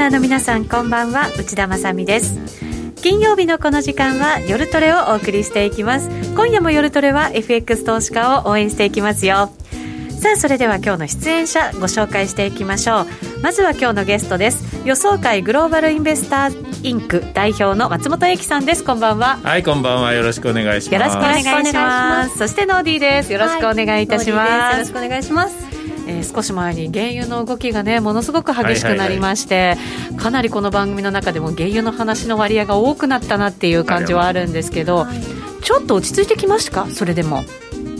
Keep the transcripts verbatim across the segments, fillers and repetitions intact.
ナーの皆さん、こんばんは。内田まさみです。金曜日のこの時間は夜トレをお送りしていきます。今夜も夜トレは エフエックス 投資家を応援していきますよ。さあ、それでは今日の出演者ご紹介していきましょう。まずは今日のゲストです。予想会グローバルインベスターインク代表の松本英樹さんです。こんばんは。はい、こんばんは。よろしくお願いします。よろしくお願いします。そしてノーディーです。よろしくお願いいたします。はい、よろしくお願いします。えー、少し前に原油の動きがね、ものすごく激しくなりまして、はいはいはい、かなりこの番組の中でも原油の話の割合が多くなったなっていう感じはあるんですけど、はい、ちょっと落ち着いてきましたか。それでも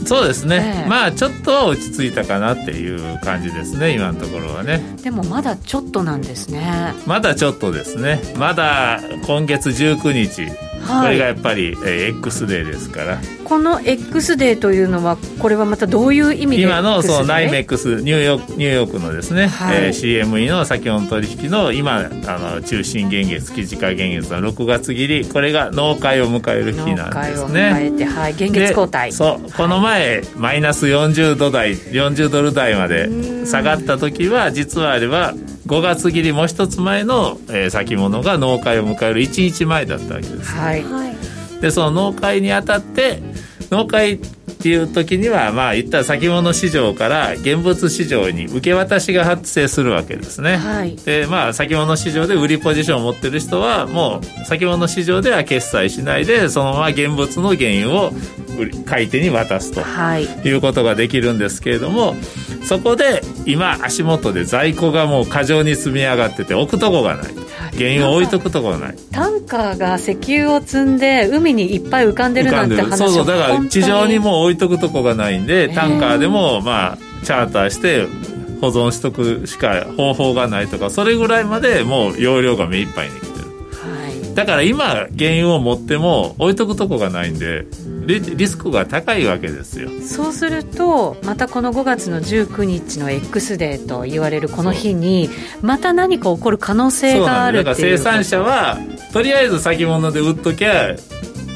そうですね、えー、まあちょっと落ち着いたかなっていう感じですね、今のところはね。でもまだちょっとなんですね。まだちょっとですね。まだ今月じゅうくにち、はい、これがやっぱり、えー、X デーですから。この X デーというのは、これはまたどういう意味で、今のその ナイメックス ニューヨーク、ニューヨークのですね、はい、えー、シーエムイー の先物取引の今あの中心元月、月次回元月のろくがつ切り、これが納会を迎える日なんですね。納会を迎えて、はい、元月交代。そう、この前、はい、マイナスよんじゅうど台、よんじゅうドル台まで下がった時は、実はあれはごがつ切りもう一つ前の、えー、先物が納会を迎えるいちにちまえだったわけです、ね。はい、でその納会に当たって、納会っていう時には、まあ言ったら先物市場から現物市場に受け渡しが発生するわけですね。はい、でまあ先物市場で売りポジションを持ってる人は、もう先物市場では決済しないで、そのまま現物の原油を買い手に渡すと、はい、いうことができるんですけれども、そこで今足元で在庫がもう過剰に積み上がってて、置くとこがない、原油を置いとくとこがない。タンカーが石油を積んで海にいっぱい浮かんでるなんて話。そうそう、だから地上にもう置いとくとこがないんで、タンカーでもまあチャーターして保存しとくしか方法がないとか、それぐらいまでもう容量が目いっぱいに来てる。はい、だから今原油を持っても置いとくとこがないんで、リスクが高いわけですよ。そうするとまたこのごがつのじゅうくにちの X デーと言われるこの日に、また何か起こる可能性があるっていう。そうなんです。だから生産者はとりあえず先物で売っときゃ、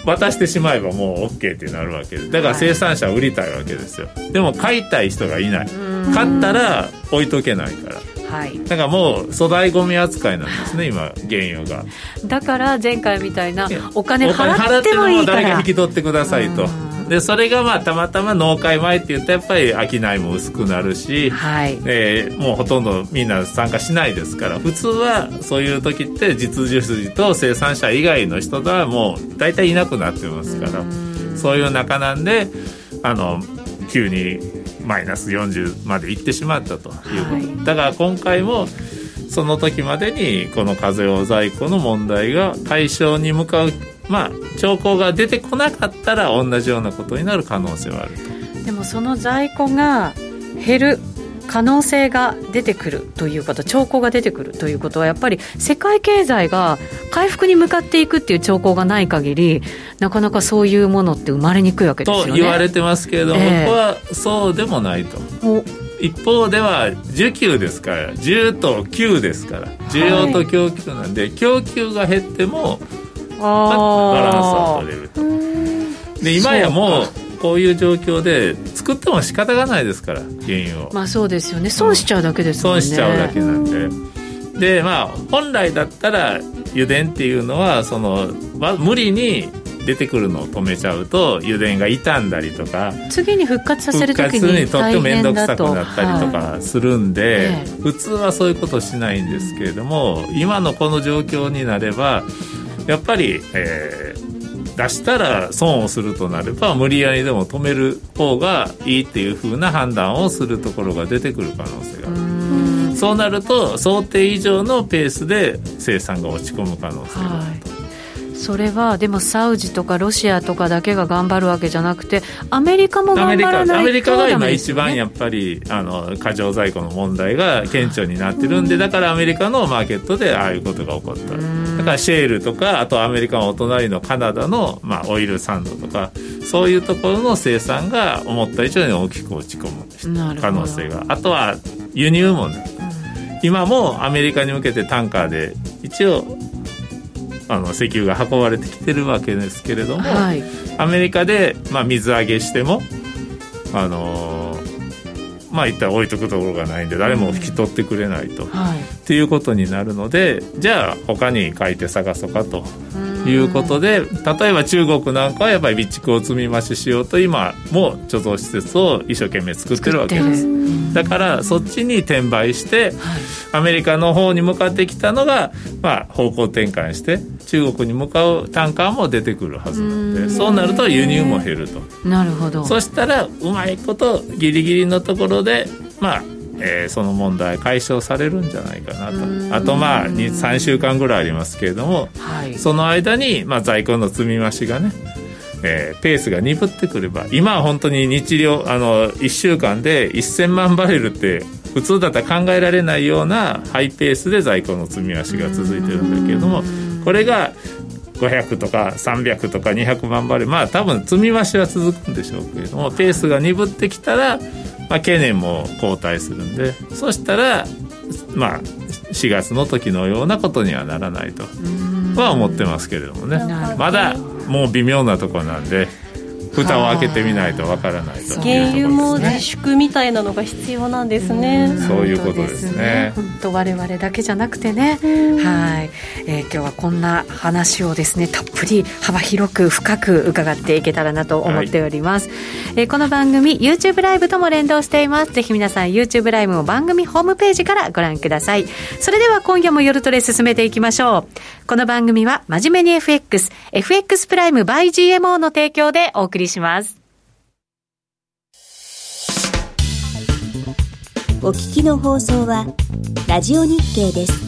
渡してしまえばもう OK ってなるわけで、だから生産者は売りたいわけですよ。でも買いたい人がいない。買ったら置いとけないから、はい、だからもう粗大ゴミ扱いなんですね、今原油が。だから前回みたいな、お金払ってもいいから、お金払っても誰か引き取ってくださいと。でそれがまあたまたま納会前って言うと、やっぱり商いも薄くなるし、はい、えー、もうほとんどみんな参加しないですから、普通はそういう時って実需筋と生産者以外の人がもう大体いなくなってますから、そういう中なんで、あの急にマイナスよんじゅうまで行ってしまったということ、はい、だから今回もその時までにこの課税在庫の問題が解消に向かう、まあ、兆候が出てこなかったら同じようなことになる可能性はあると。でもその在庫が減る可能性が出てくるということ、兆候が出てくるということは、やっぱり世界経済が回復に向かっていくっていう兆候がない限り、なかなかそういうものって生まれにくいわけですよね、と言われてますけれども、えー、僕はそうでもないと。一方では需給ですから、需と給ですから、需要と供給なんで、はい、供給が減ってもバランスは取れると。で今やもうこういう状況で作っても仕方がないですから、原油を。まあそうですよね、損しちゃうだけですもんね、うん、損しちゃうだけなんで。でまあ本来だったら油田っていうのは、その、ま、無理に出てくるのを止めちゃうと油田が傷んだりとか、次に復活させる時にとっても面倒くさくなったりとかするんで、はい、普通はそういうことしないんですけれども、今のこの状況になればやっぱり、えー、出したら損をするとなれば、無理やりでも止める方がいいっていう風な判断をするところが出てくる可能性がある。うん、そうなると想定以上のペースで生産が落ち込む可能性があると。はい、それはでもサウジとかロシアとかだけが頑張るわけじゃなくて、アメリカも頑張らないとダメですよね。アメリカが今一番やっぱりあの過剰在庫の問題が顕著になってるんで、だからアメリカのマーケットでああいうことが起こった。だからシェールとか、あとアメリカのお隣のカナダの、まあ、オイルサンドとか、そういうところの生産が思った以上に大きく落ち込む可能性が。あとは輸入もね、今もアメリカに向けてタンカーで一応あの石油が運ばれてきてるわけですけれども、はい、アメリカで、まあ、水揚げしても、あのーまあ一旦置いとくところがないんで誰も引き取ってくれないと、うんはい、っていうことになるので、じゃあ他に書いて探そうかということで、例えば中国なんかはやっぱり備蓄を積み増ししようと今も貯蔵施設を一生懸命作ってるわけです。だからそっちに転売してアメリカの方に向かってきたのが、まあ、方向転換して中国に向かう単価も出てくるはずなので、そうなると輸入も減ると。なるほど。そしたらうまいことギリギリのところで、まあえー、その問題解消されるんじゃないかなと。あとまあに、さんしゅうかんぐらいありますけれども、はい、その間にまあ在庫の積み増しがね、えー、ペースが鈍ってくれば、今は本当に日量あのいっしゅうかんでせんまんバレルって普通だったら考えられないようなハイペースで在庫の積み増しが続いてるんだけれども、これがごひゃくとかさんびゃくとかにひゃくまんバレル、まあ多分積み増しは続くんでしょうけれども、ペースが鈍ってきたら、まあ、懸念も後退するんで、そしたら、まあ、しがつの時のようなことにはならないとは思ってますけれどもね。まだもう微妙なとこなんで蓋を開けてみないとわからないというところですね。原油も自粛みたいなのが必要なんですね。うそういうことですね。本当我々だけじゃなくてね、はい、えー、今日はこんな話をですねたっぷり幅広く深く伺っていけたらなと思っております、はいえー、この番組 YouTube ライブとも連動しています。ぜひ皆さん YouTube ライブも番組ホームページからご覧ください。それでは今夜も夜トレ進めていきましょう。この番組は真面目に エフエックス エフエックス プライム by ジーエムオー の提供でお送りします。お聞きの放送はラジオ日経です。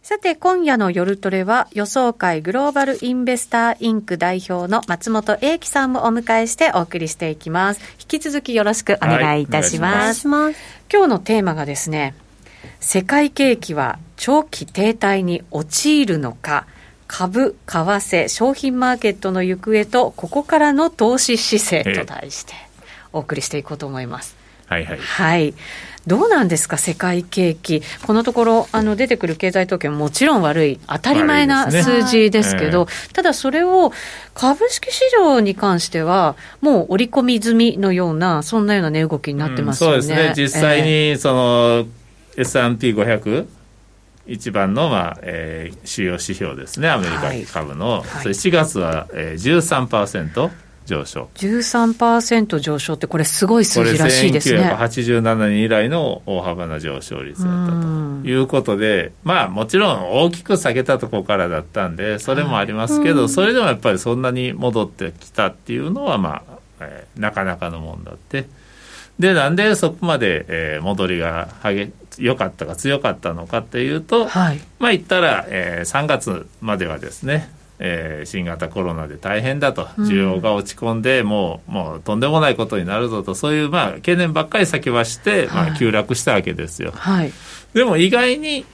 さて今夜の夜トレは予想会グローバルインベスターインク代表の松本英樹さんもお迎えしてお送りしていきます。引き続きよろしくお願いいたします。はい、お願いします。今日のテーマがですね、世界景気は長期停滞に陥るのか、株、為替、商品マーケットの行方とここからの投資姿勢と題してお送りしていこうと思います。はいはいはい、どうなんですか世界景気。このところあの出てくる経済統計ももちろん悪い、当たり前な数字ですけど、ただそれを株式市場に関してはもう織り込み済みのような、そんなような値動きになってますよね。うん、そうですね。実際にその エスアンドピーごひゃく 一番のまあえ主要指標ですね、アメリカ株の。はいはい、それしがつはえ じゅうさんパーセント上昇、じゅうさんパーセント 上昇ってこれすごい数字らしいですね。これせんきゅうひゃくはちじゅうななねん以来の大幅な上昇率だったということで、まあもちろん大きく下げたところからだったんでそれもありますけど、はい、それでもやっぱりそんなに戻ってきたっていうのはまあ、えー、なかなかのもんだって。でなんでそこまで、えー、戻りが良かったか強かったのかっていうと、はい、まあ言ったら、えー、さんがつまではですね、えー、新型コロナで大変だと、需要が落ち込んで、うん、もう、もうとんでもないことになるぞと、そういう、まあ、懸念ばっかり先走って、はい、まあ、急落したわけですよ。はい、でも意外に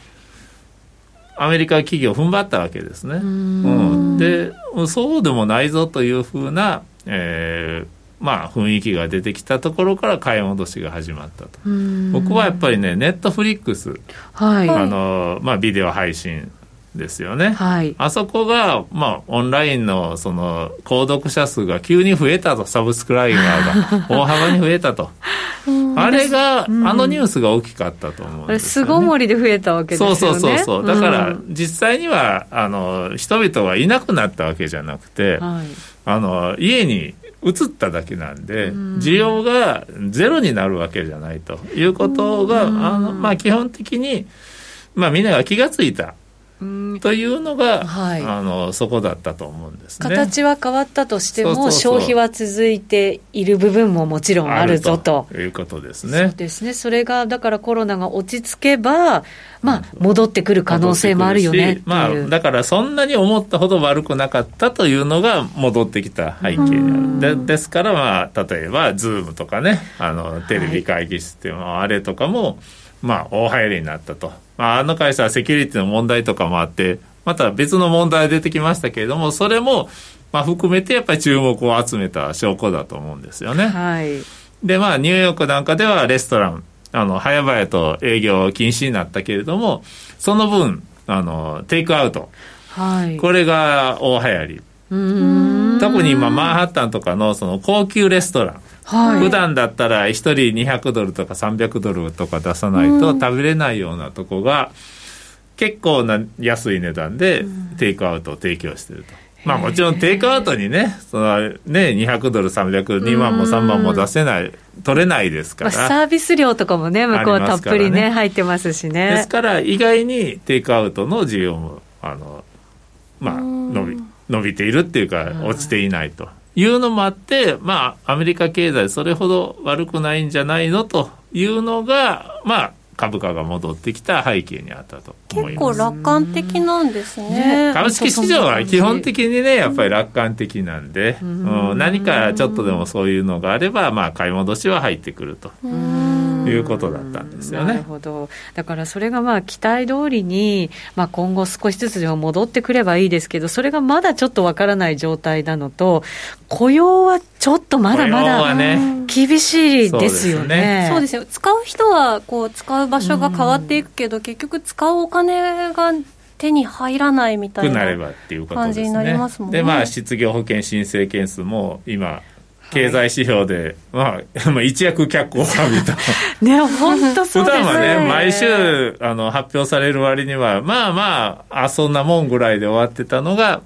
アメリカ企業踏ん張ったわけですね。うん、うん、でそうでもないぞというふうな、えー、まあ雰囲気が出てきたところから買い戻しが始まったと。うん、僕はやっぱりね、ネットフリックス、はい、あのまあビデオ配信ですよね。はい、あそこが、まあ、オンラインのその購読者数が急に増えたと、サブスクライバーが大幅に増えたとあれが、うん、あのニュースが大きかったと思うんですよね。巣ごもりで増えたわけですよね。そうそうそうそう。だから実際にはあの人々はいなくなったわけじゃなくて、はい、あの家に移っただけなんで、需要がゼロになるわけじゃないということが、あの、まあ、基本的にまあ、みんなが気がついたというのが、はい、あのそこだったと思うんですね。形は変わったとしても、そうそうそう消費は続いている部分ももちろんあるぞと、ということですね。そうですね。それがだからコロナが落ち着けば、まあ、戻ってくる可能性もあるよねっていう、まあ、だからそんなに思ったほど悪くなかったというのが戻ってきた背景にある。 で, ですから、まあ、例えば Zoom とかね、あのテレビ会議室っていうのはあれとかも、まあ、大流行りになったと。まあ、あの会社はセキュリティの問題とかもあって、また別の問題が出てきましたけれども、それもまあ含めてやっぱり注目を集めた証拠だと思うんですよね。はい。で、まあ、ニューヨークなんかではレストラン、あの、早々と営業禁止になったけれども、その分、あの、テイクアウト。はい。これが大流行り。うーん。特に今、マンハッタンとかのその高級レストラン。はい、普段だったらひとりにひゃくドルとかさんびゃくドルとか出さないと食べれないようなとこが結構な安い値段でテイクアウトを提供していると。まあもちろんテイクアウトにね、そのねにひゃくドルさんびゃく、にまんもさんまんも出せない、取れないですから。まあ、サービス料とかもね、向こうたっぷり ね, ね、入ってますしね。ですから意外にテイクアウトの需要も、あの、まあ伸び、伸びているっていうか落ちていないと。いうのもあって、まあ、アメリカ経済それほど悪くないんじゃないのというのが、まあ、株価が戻ってきた背景にあったと思います。結構楽観的なんですね。株式市場は基本的にね、やっぱり楽観的なんで、うんうん、何かちょっとでもそういうのがあれば、まあ、買い戻しは入ってくるということだったんですよね。なるほど。だからそれがまあ期待通りに、まあ、今後少しずつでも戻ってくればいいですけど、それがまだちょっとわからない状態なのと、雇用はちょっとまだまだ厳しいですよね。そうですよ。使う人はこう使う場所が変わっていくけど、結局使うお金が手に入らないみたいな感じになりますもんね。で、まあ、失業保険申請件数も今経済指標で、まあまあ、一躍脚光を浴びたね、本当そうですね。普段はね、毎週あの発表される割には、まあまあ、あ、そんなもんぐらいで終わってたのが、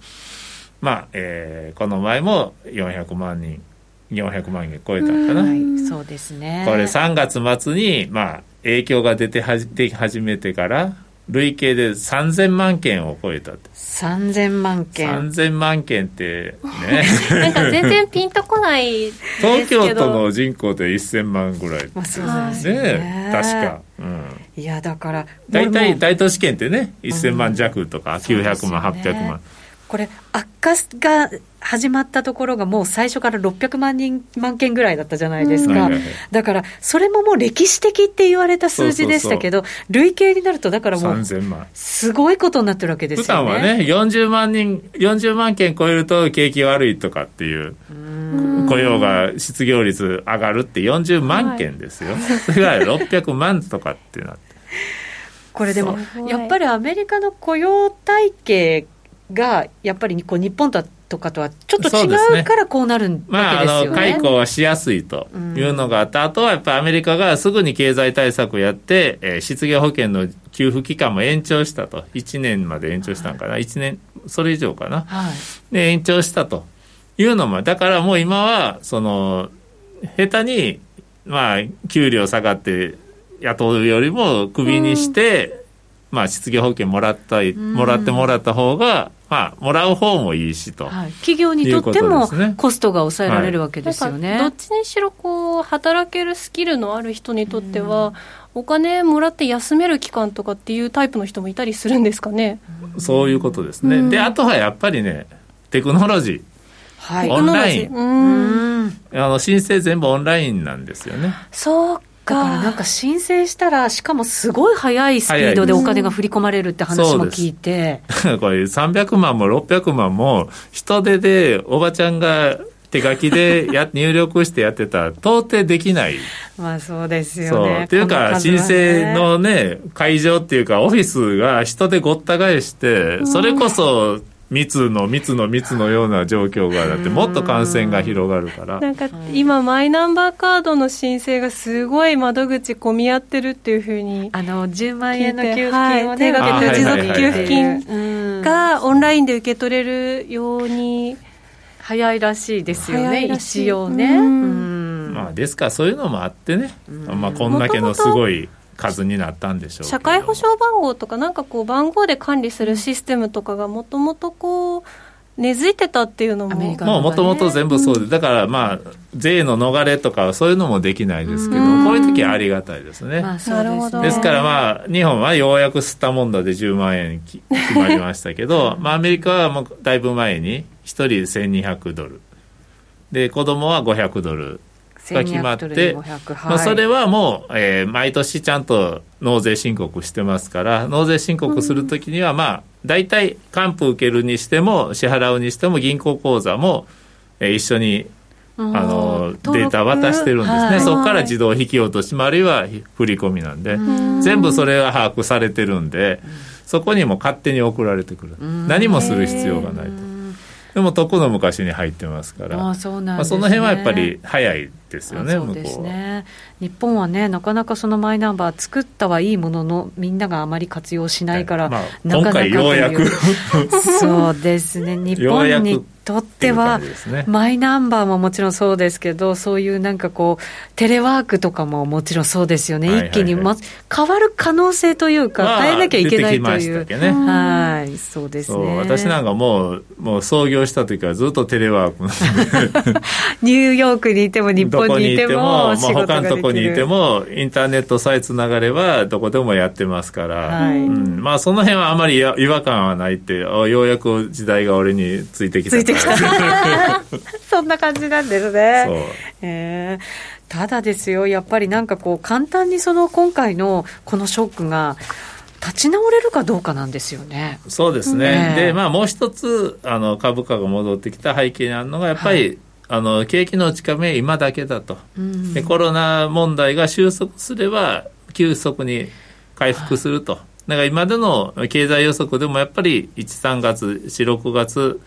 まあ、えー、この前もよんひゃくまんにん、よんひゃくまんにん超えたかな。はい、そうですね。これさんがつ末に、まあ、影響が出てはじ、出始めてから、累計でさんぜんまんけんを超えたって。さんぜんまんけん、さんぜんまんけんってねなんか全然ピンとこないですけど東京都の人口でせんまんぐらい、まあ、そうですね、ね、確か、うん、いやだから大体大都市圏ってねせんまん弱とか、うん、きゅうひゃくまん、ね、はっぴゃくまん。これ悪化が始まったところがもう最初からろっぴゃくまんけんぐらいだったじゃないですか、うん、はいはいはい、だからそれももう歴史的って言われた数字でしたけど、そうそうそう、累計になるとだからもうすごいことになってるわけですよね。普段はねよんじゅうまんにん、よんじゅうまんけん超えると景気悪いとかっていう、うーん、雇用が失業率上がるってよんじゅうまんけんですよ、はい、それがろっぴゃくまんとかってなってこれでもやっぱりアメリカの雇用体系がやっぱりこう日本とはとかとはちょっと違うからこうなるわけですよね。まあ、あの解雇はしやすいというのがあった、うん、あとはやっぱりアメリカがすぐに経済対策をやって、えー、失業保険の給付期間も延長したと。いちねんまで延長したのかな、はい、いちねんそれ以上かな、はい、で延長したというのも、だからもう今はその下手にまあ給料下がって雇うよりもクビにして、うん、まあ、失業保険もらったり、もらってもらった方が、まあ、もらう方もいいしと、はい、企業にとってもコストが抑えられるわけですよね。はい、どっちにしろこう働けるスキルのある人にとっては、お金もらって休める期間とかっていうタイプの人もいたりするんですかね。そういうことですね。で、あとはやっぱりね、テクノロジー、はい、オンライン、うん、あの申請全部オンラインなんですよね。そうだからなんか申請したら、しかもすごい速いスピードでお金が振り込まれるって話も聞いて、これさんびゃくまんもろっぴゃくまんも人手でおばちゃんが手書きでや入力してやってたら到底できないまあそうですよね。というか、ね、申請のね会場っていうかオフィスが人でごった返して、それこそ密の密の密のような状況がだって、もっと感染が広がるから、なんか今マイナンバーカードの申請がすごい窓口混み合ってるっていうふうに、あのじゅうまんえんの給付金を手がけて持続給付金がオンラインで受け取れるように早いらしいですよね、一応ね、うん、まあ、ですからそういうのもあってね、まあ、こんだけのすごい数になったんでしょうけど、社会保障番号とかなんかこう番号で管理するシステムとかがもともとこう根付いてたっていうのも、ね、もうもともと全部そうで、だからまあ税の逃れとかそういうのもできないですけど、うん、こういう時はありがたいですね、まあ、そうですね。ですからまあ日本はようやく吸ったもんだでじゅうまんえん決まりましたけどまあアメリカはもうだいぶ前にひとりせんにひゃくドルで子供はごひゃくドルが決まって、まあ、それはもう、えー、毎年ちゃんと納税申告してますから、納税申告するときにはまあ大体還付受けるにしても支払うにしても銀行口座も、えー、一緒にあのデータ渡してるんですね、はい、そこから自動引き落としもあるいは振り込みなんで、うん、全部それが把握されてるんで、そこにも勝手に送られてくる、何もする必要がないと。でもとこの昔に入ってますから、ああ そ, うなんです、ねまあ、その辺はやっぱり早いですよね。ああそうですね、向こうは日本はねなかなかそのマイナンバー作ったはいいもののみんながあまり活用しないから、まあ、なかなか今回ようやくそうですね、日本にとってはマイナンバーももちろんそうですけど、そういうなんかこうテレワークとかももちろんそうですよね、はいはいはい、一気に、ま、変わる可能性というか、まあ、変えなきゃいけないという、ね、はいそうですね。私なんかも う, もう創業した時からずっとテレワークなんでニューヨークにいても日本にいても仕事ができる、まあ、他のとこにいてもインターネットさえつながればどこでもやってますから、はいうんまあ、その辺はあまり違和感はないって、ようやく時代が俺についてきたからそんな感じなんですね。そう、えー、ただですよ、やっぱりなんかこう簡単にその今回のこのショックが立ち直れるかどうかなんですよね。そうですね、うん、で、まあ、もう一つあの株価が戻ってきた背景にあるのがやっぱり、はい、あの景気の落ち込みは今だけだと、うん、でコロナ問題が収束すれば急速に回復すると、はい、だから今での経済予測でもやっぱりいち、さんがつ、よん、ろくがつ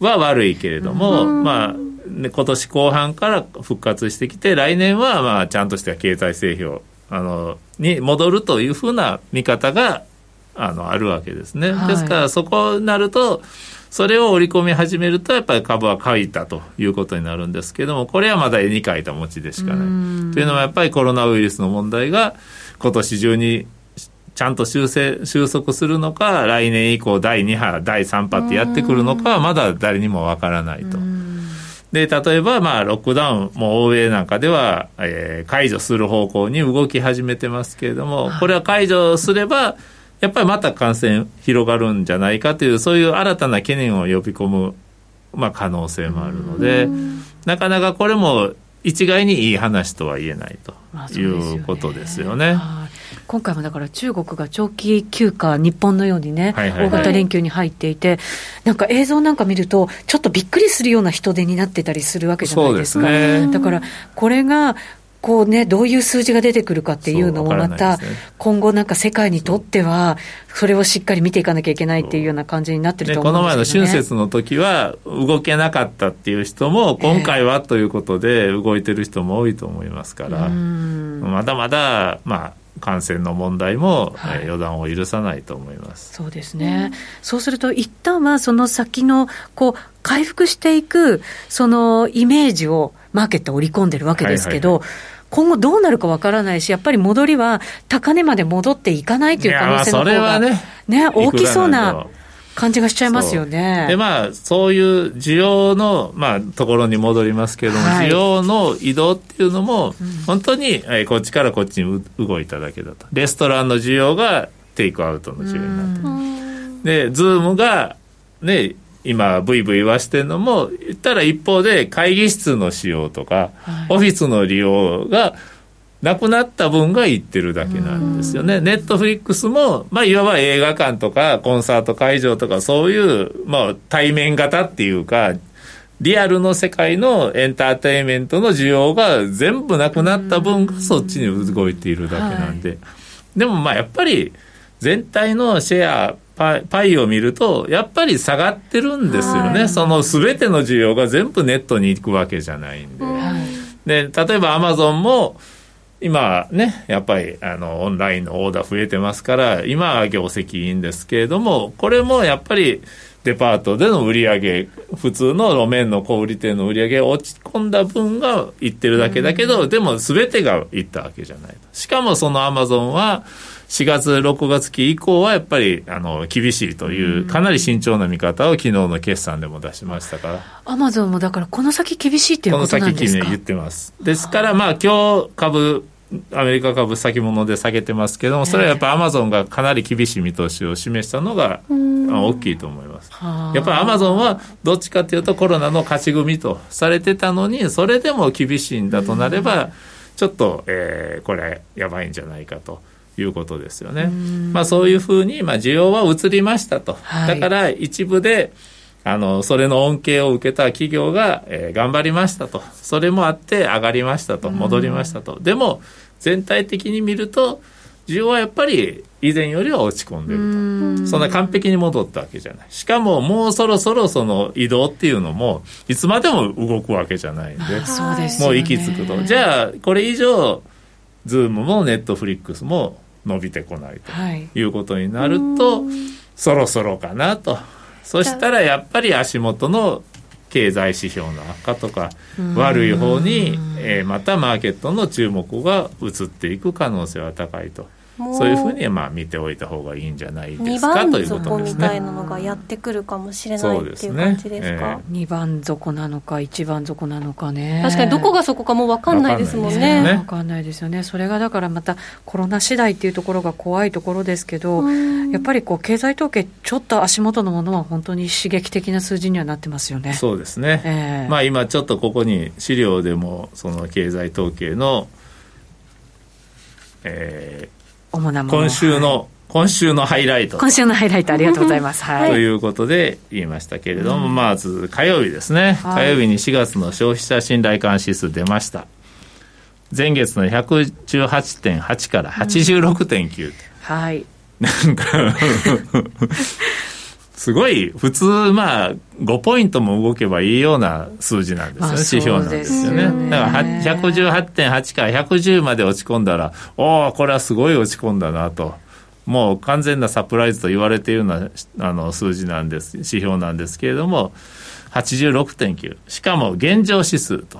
は悪いけれども、うんまあね、今年後半から復活してきて来年はまあちゃんとした経済成長あのに戻るというふうな見方が あのあるわけですね、はい、ですからそこになるとそれを織り込み始めるとやっぱり株は買いたということになるんですけども、これはまだ絵に描いた餅でしかない、うん、というのはやっぱりコロナウイルスの問題が今年中にちゃんと修正収束するのか来年以降だいに波だいさん波ってやってくるのかはまだ誰にもわからないと。で例えばまあロックダウンも欧米なんかでは、えー、解除する方向に動き始めてますけれども、これは解除すればやっぱりまた感染広がるんじゃないかというそういう新たな懸念を呼び込む、まあ、可能性もあるので、なかなかこれも一概にいい話とは言えないということですよね。まあ今回もだから中国が長期休暇日本のようにね、はいはいはい、大型連休に入っていて、なんか映像なんか見るとちょっとびっくりするような人出になってたりするわけじゃないですか。そうですね、だからこれがこうね、どういう数字が出てくるかっていうのもまた今後なんか世界にとってはそれをしっかり見ていかなきゃいけないっていうような感じになってると思うんですよね。この前の春節の時は動けなかったっていう人も今回はということで動いてる人も多いと思いますから、えー、まだまだまあ感染の問題も、はい、予断を許さないと思います。そうですね、うん、そうすると一旦はその先のこう回復していくそのイメージをマーケットは織り込んでるわけですけど、はいはいはい、今後どうなるかわからないし、やっぱり戻りは高値まで戻っていかないという可能性の方が、ねね、大きそうな感じがしちゃいますよね。 そう。で、まあ、そういう需要の、まあ、ところに戻りますけれども、はい、需要の移動っていうのも、うん、本当に、えー、こっちからこっちに動いただけだと。レストランの需要がテイクアウトの需要になって、うん、でズームがね今ブイブイはしてるのも言ったら一方で会議室の使用とか、はい、オフィスの利用がなくなった分がいってるだけなんですよね。ネットフリックスも、まあ、いわば映画館とかコンサート会場とかそういう、まあ、対面型っていうかリアルの世界のエンターテインメントの需要が全部なくなった分がそっちに動いているだけなんで、はい、でもまあやっぱり全体のシェアパ イ, パイを見るとやっぱり下がってるんですよね、はい、その全ての需要が全部ネットに行くわけじゃないんで、はい、で例えばアマゾンも今ねやっぱりあのオンラインのオーダー増えてますから今は業績いいんですけれども、これもやっぱりデパートでの売り上げ、普通の路面の小売店の売り上げが落ち込んだ分がいってるだけだけど、でも全てがいったわけじゃない。しかもそのアマゾンはしがつろくがつ期以降はやっぱりあの厳しいというかなり慎重な見方を昨日の決算でも出しましたから、アマゾンもだからこの先厳しいということなんですか。この先厳しい言ってます。ですからまあ今日株アメリカ株先物で下げてますけども、それはやっぱりアマゾンがかなり厳しい見通しを示したのが大きいと思います。やっぱりアマゾンはどっちかというとコロナの勝ち組とされてたのに、それでも厳しいんだとなればちょっと、えー、これはやばいんじゃないかということですよね。まあ、そういうふうに、まあ、需要は移りましたと、はい、だから一部であのそれの恩恵を受けた企業が、えー、頑張りましたと、それもあって上がりましたと、戻りましたと。でも全体的に見ると需要はやっぱり以前よりは落ち込んでると。んそんな完璧に戻ったわけじゃない。しかももうそろそろその移動っていうのもいつまでも動くわけじゃないんで、そうですね、もう行き着くと。じゃあこれ以上ズームもネットフリックスも伸びてこないということになると、はい、そろそろかなと。そしたらやっぱり足元の経済指標の悪化とか悪い方に、えー、またマーケットの注目が移っていく可能性は高いと、そういうふうにまあ見ておいた方がいいんじゃないですかということですね。にばん底みたいなのがやってくるかもしれないっていう感じですか。そうですね、えー、にばん底なのかいちばん底なのかね。確かにどこがそこかも分かんないですもんね。分かんないですよね。それがだからまたコロナ次第っていうところが怖いところですけど、やっぱりこう経済統計ちょっと足元のものは本当に刺激的な数字にはなってますよね。そうですね、えーまあ、今ちょっとここに資料でもその経済統計の、えー主なもの今週の、はい、今週のハイライト今週のハイライトありがとうございます、はい、ということで言いましたけれども、うん、まず火曜日ですね、はい、火曜日にしがつの消費者信頼感指数出ました。前月の ひゃくじゅうはちてんはち から はちじゅうろくてんきゅう、うん、はいなんかすごい普通まあごポイントも動けばいいような数字なんですよね、まあ、指標なんですよね。だから ひゃくじゅうはちてんはち からひゃくじゅうまで落ち込んだら、おおこれはすごい落ち込んだなと、もう完全なサプライズと言われているようなあの数字なんです、指標なんですけれども はちじゅうろくてんきゅう、 しかも現状指数と、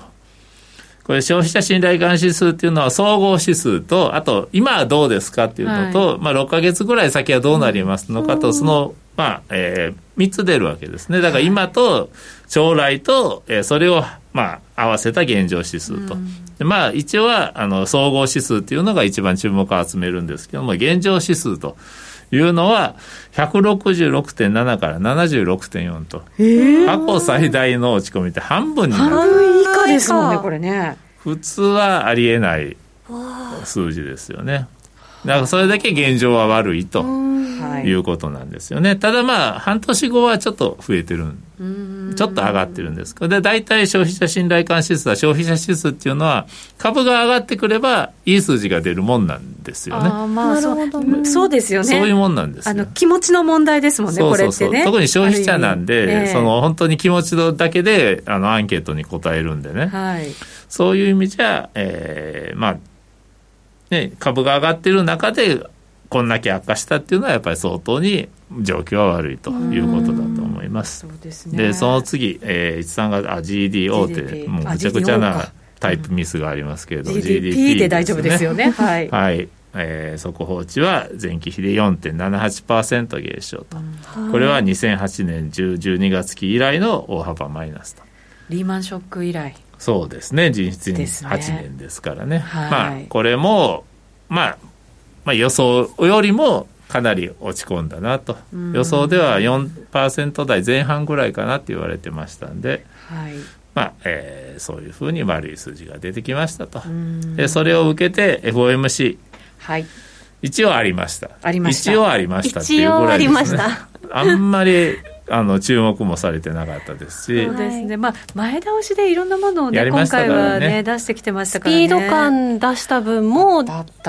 これ消費者信頼感指数っていうのは総合指数と、あと今はどうですかっていうのと、はい、まあ、ろっかげつぐらい先はどうなりますのかと、そのまあえー、みっつ出るわけですね。だから今と将来と、えー、それを、まあ、合わせた現状指数と、で、まあ、一応はあの総合指数っていうのが一番注目を集めるんですけども、現状指数というのは ひゃくろくじゅうろくてんなな から ななじゅうろくてんよん と、過去最大の落ち込みって半分になる。半分以下ですもんね、これね。普通はありえない数字ですよね。だからそれだけ現状は悪いということなんですよね。ただまあ半年後はちょっと増えてる、ちょっと上がってるんです。で、大体消費者信頼感指数は、消費者指数っていうのは株が上がってくればいい数字が出るもんなんですよね。あ、まあ そ, うそうですよね。そういうもんなんですよ。あの気持ちの問題ですもんね。そうそうそう、これってね。特に消費者なんで、えー、その本当に気持ちだけであのアンケートに答えるんでね、はい、そういう意味じゃ、えー、まあね、株が上がっている中でこんだけ悪化したっていうのはやっぱり相当に状況は悪いということだと思います。 そうですね。で、その次、えー、一さんが ジーディーオー ってもうぐちゃぐちゃなタイプミスがありますけれど、 ジーディーピー で大丈夫ですよね、はい、はい、えー、速報値は前期比で よんてんななはちパーセント 減少と、これはにせんはちねんじゅうにがつ期以来の大幅マイナスと、リーマンショック以来。そうですね、実質はちねんですからね、はい、まあ、これも、まあ、まあ予想よりもかなり落ち込んだなと、予想では よんパーセント 台前半ぐらいかなって言われてましたんで、はい、まあえー、そういうふうに悪い数字が出てきましたと。で、それを受けて エフオーエムシー、はい、一応ありました、ありました、一応ありましたっていうぐらいですね。 あ, あんまりあの注目もされてなかったですし、そうですね、まあ、前倒しでいろんなものを、ね、今回は、ね、出してきてましたからね。スピード感出した分もう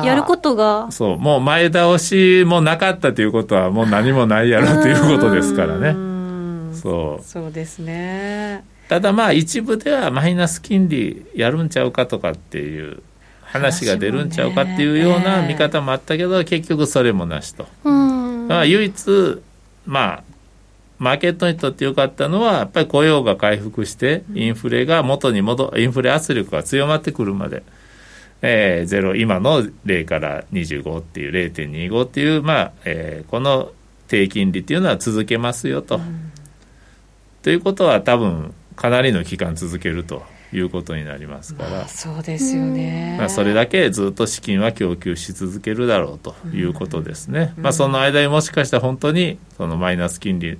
やることが、そう、もう前倒しもなかったということはもう何もないやろということですからね。うん、そう、そうですね。ただまあ一部ではマイナス金利やるんちゃうかとかっていう話が出るんちゃうかっていうような見方もあったけど、ね、結局それもなしと。うん、まあ、唯一まあマーケットにとって良かったのはやっぱり雇用が回復してインフレが元に戻インフレ圧力が強まってくるまで、えー、ゼロ今のゼロからにじゅうごっていう ゼロてんにご っていう、まあえー、この低金利っていうのは続けますよと、うん、ということは多分かなりの期間続けるということになりますから、まあ、そうですよね、まあ、それだけずっと資金は供給し続けるだろうということですね、うんまあ、その間にもしかしたら本当にそのマイナス金利っ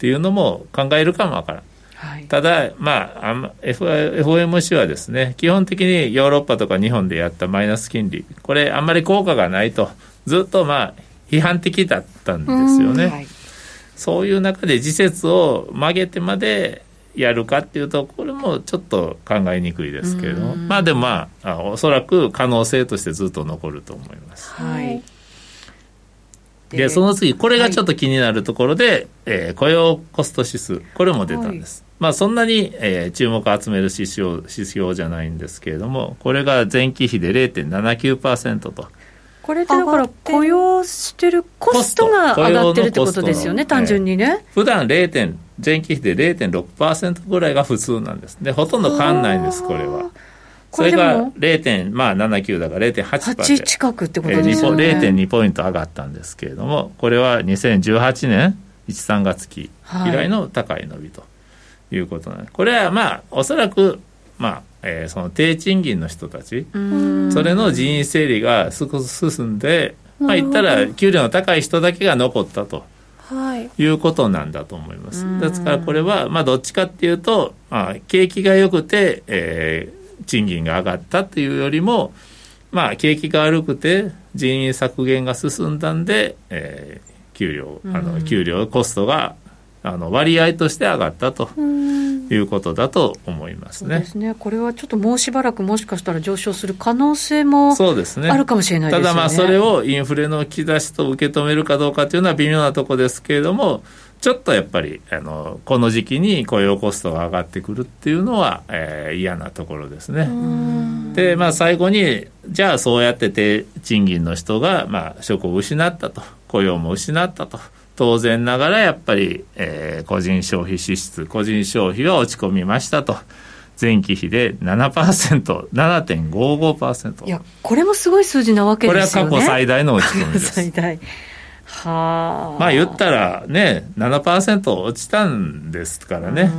ていうのも考えるかもわからん、はい、ただ、まあ、エフオーエムシー はですね基本的にヨーロッパとか日本でやったマイナス金利これあんまり効果がないとずっとまあ批判的だったんですよね、うんはい、そういう中で時節を曲げてまでやるかっていうとこれもちょっと考えにくいですけれども、まあでもまあおそらく可能性としてずっと残ると思います、はい、でその次これがちょっと気になるところで、はいえー、雇用コスト指数これも出たんです、はいまあ、そんなに、えー、注目を集める指標、指標じゃないんですけれどもこれが前期比で ゼロてんななきゅうパーセント とこれってだから雇用してるコストが上がってるってことですよね単純にね、えー、普段ゼロてん前期比で ゼロてんろくパーセント ぐらいが普通なんです。で、ほとんど変わんないんです、これは。それが ゼロてんななきゅう、まあ、だから ゼロてんはち パーセント。はち近くってことですよね。えー、ゼロてんに ポイント上がったんですけれども、これはにせんじゅうはちねんいち、さんがつ期以来の高い伸びということなんです。はい、これはまあ、おそらく、まあ、えー、その低賃金の人たち、それの人員整理が少し進んで、まあ、言ったら給料の高い人だけが残ったと。はい、いうことなんだと思います。ですからこれはまあどっちかっていうと、まあ、景気が良くて、えー、賃金が上がったというよりも、まあ、景気が悪くて人員削減が進んだんで、えー、給料あの給料コストがあの割合として上がったということだと思います ね, そうですね。これはちょっともうしばらくもしかしたら上昇する可能性もあるかもしれないですよね。ただまあそれをインフレの兆しと受け止めるかどうかというのは微妙なところですけれども、ちょっとやっぱりあのこの時期に雇用コストが上がってくるっていうのは、えー、嫌なところですね。で、まあ、最後にじゃあそうやって低賃金の人が、まあ、職を失ったと雇用も失ったと当然ながらやっぱり、えー、個人消費支出個人消費は落ち込みましたと前期比で ななパーセント、 ななてんごーごーパーセント いやこれもすごい数字なわけですよね。これは過去最大の落ち込みです。最大はまあ言ったらね ななパーセント 落ちたんですからね。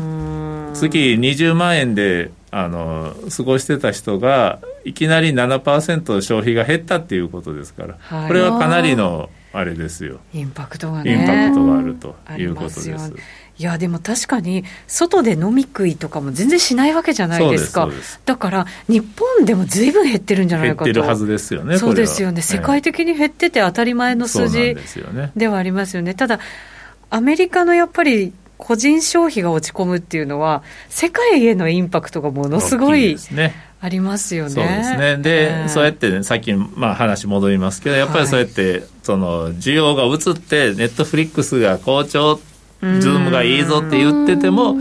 月にじゅうまんえんであの過ごしてた人がいきなり ななパーセント 消費が減ったっていうことですから、はい、これはかなりのあれですよ。インパクトがねインパクトがあるということです。いやでも確かに外で飲み食いとかも全然しないわけじゃないですか。そうですそうです。だから日本でも随分減ってるんじゃないかと。減ってるはずですよね。そうですよね。世界的に減ってて当たり前の数字ではありますよね。ただアメリカのやっぱり個人消費が落ち込むっていうのは世界へのインパクトがものすごいありますよね。そうですね。で、えー、そうやって、ね、さっき、まあ、話戻りますけどやっぱりそうやって、はい、その需要が移ってネットフリックスが好調ズームがいいぞって言ってても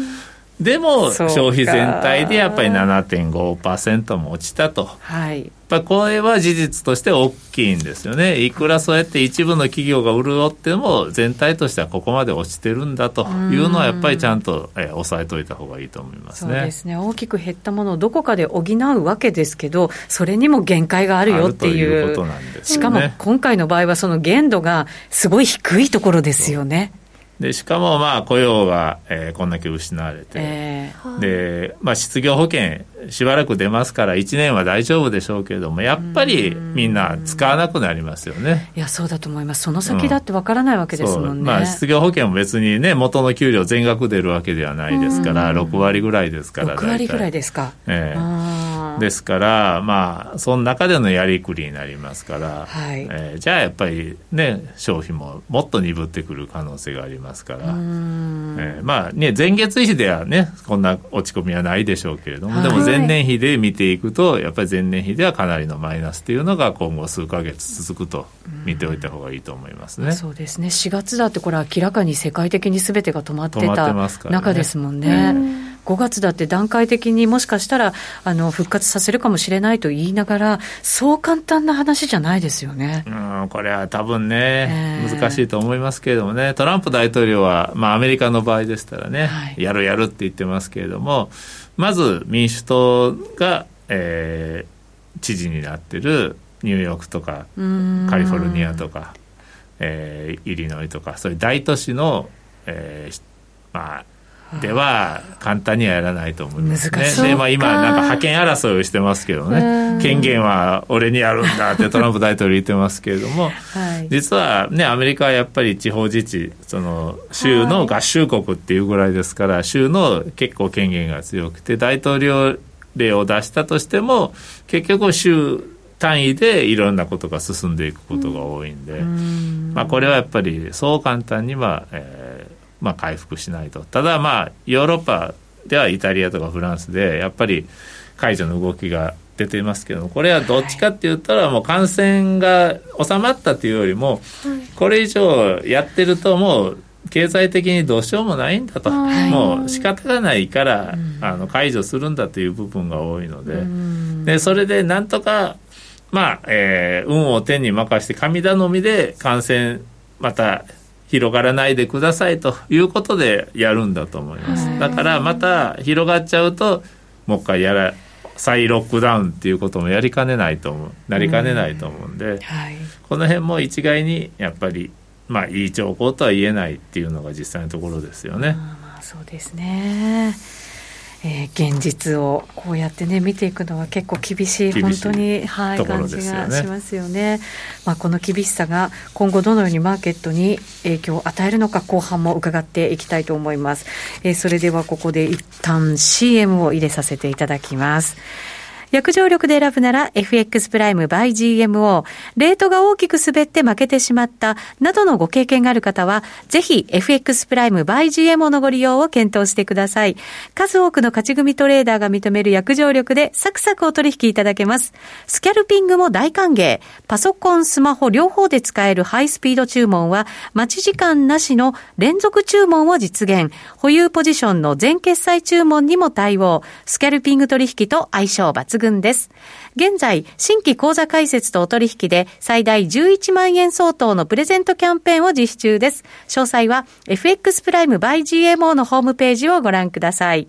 でも消費全体でやっぱり ななてんごーパーセント も落ちたと、はい、やっぱこれは事実として大きいんですよね。いくらそうやって一部の企業が潤っても全体としてはここまで落ちてるんだというのはやっぱりちゃんとえ抑えといた方がいいと思いますね。そうですね。大きく減ったものをどこかで補うわけですけどそれにも限界があるよっていう、あるということなんですね。しかも今回の場合はその限度がすごい低いところですよね。でしかもまあ雇用が、えー、こんだけ失われて、えーでまあ、失業保険しばらく出ますからいちねんは大丈夫でしょうけれどもやっぱりみんな使わなくなりますよね。いやそうだと思います。その先だってわからないわけですもんね、うんまあ、失業保険も別にね元の給料全額出るわけではないですからろくわりぐらいですからろくわりぐらいですか、えー、あですからまあその中でのやりくりになりますから、はいえー、じゃあやっぱりね消費ももっと鈍ってくる可能性がありますますから、うんえー、まあね前月比ではねこんな落ち込みはないでしょうけれども、はい、でも前年比で見ていくとやっぱり前年比ではかなりのマイナスというのが今後数ヶ月続くと見ておいた方がいいと思いますね、うん、そうですね。しがつだってこれ明らかに世界的に全てが止まってた中ですもんね。ごがつだって段階的にもしかしたらあの復活させるかもしれないと言いながら、そう簡単な話じゃないですよね。うん、これは多分ね、えー、難しいと思いますけれどもね、トランプ大統領は、まあ、アメリカの場合でしたらね、はい、やるやるって言ってますけれども、まず民主党が、えー、知事になってるニューヨークとかカリフォルニアとか、えー、イリノイとかそういう大都市の、えーまあ、では簡単にはやらないと思いますね。で、まあ、今なんか覇権争いをしてますけどね、権限は俺にあるんだってトランプ大統領言ってますけれども、はい、実はねアメリカはやっぱり地方自治、その州の合衆国っていうぐらいですから、はい、州の結構権限が強くて大統領令を出したとしても結局州単位でいろんなことが進んでいくことが多いんで、うんまあ、これはやっぱりそう簡単には、えーまあ、回復しないと。ただまあヨーロッパではイタリアとかフランスでやっぱり解除の動きが出ていますけども、これはどっちかって言ったらもう感染が収まったというよりもこれ以上やってるともう経済的にどうしようもないんだと、はい、もう仕方がないから、うん、あの解除するんだという部分が多いので、うん、でそれでなんとかまあえー、運を天に任せて神頼みで感染また広がらないでくださいということでやるんだと思います。だからまた広がっちゃうともう一回やら再ロックダウンっていうこともやりかねないと思うなりかねないと思うんで、うんはい、この辺も一概にやっぱり、まあ、いい兆候とは言えないっていうのが実際のところですよね。あー、そうですね。えー、現実をこうやってね見ていくのは結構厳しい本当に、はい、感じがしますよね。まあ、この厳しさが今後どのようにマーケットに影響を与えるのか後半も伺っていきたいと思います。えー、それではここで一旦 シーエム を入れさせていただきます。約定力で選ぶなら エフエックス プライム by ジーエムオー、 レートが大きく滑って負けてしまったなどのご経験がある方はぜひ エフエックス プライム by ジーエムオー のご利用を検討してください。数多くの勝ち組トレーダーが認める約定力でサクサクお取引いただけます。スキャルピングも大歓迎。パソコンスマホ両方で使えるハイスピード注文は待ち時間なしの連続注文を実現。保有ポジションの全決済注文にも対応。スキャルピング取引と相性抜群群です。現在新規口座開設とお取引で最大じゅういちまんえん相当のプレゼントキャンペーンを実施中です。詳細は エフエックス プライム by ジーエムオー のホームページをご覧ください。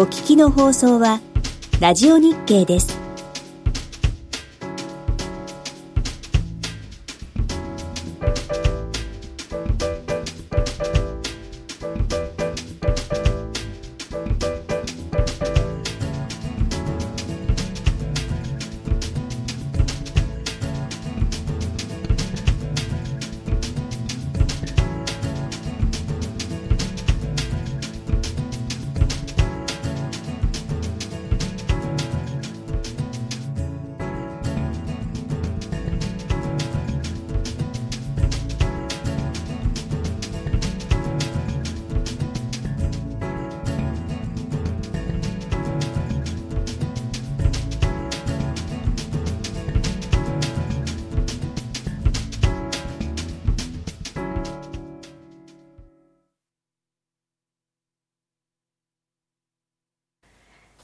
お聞きの放送はラジオ日経です。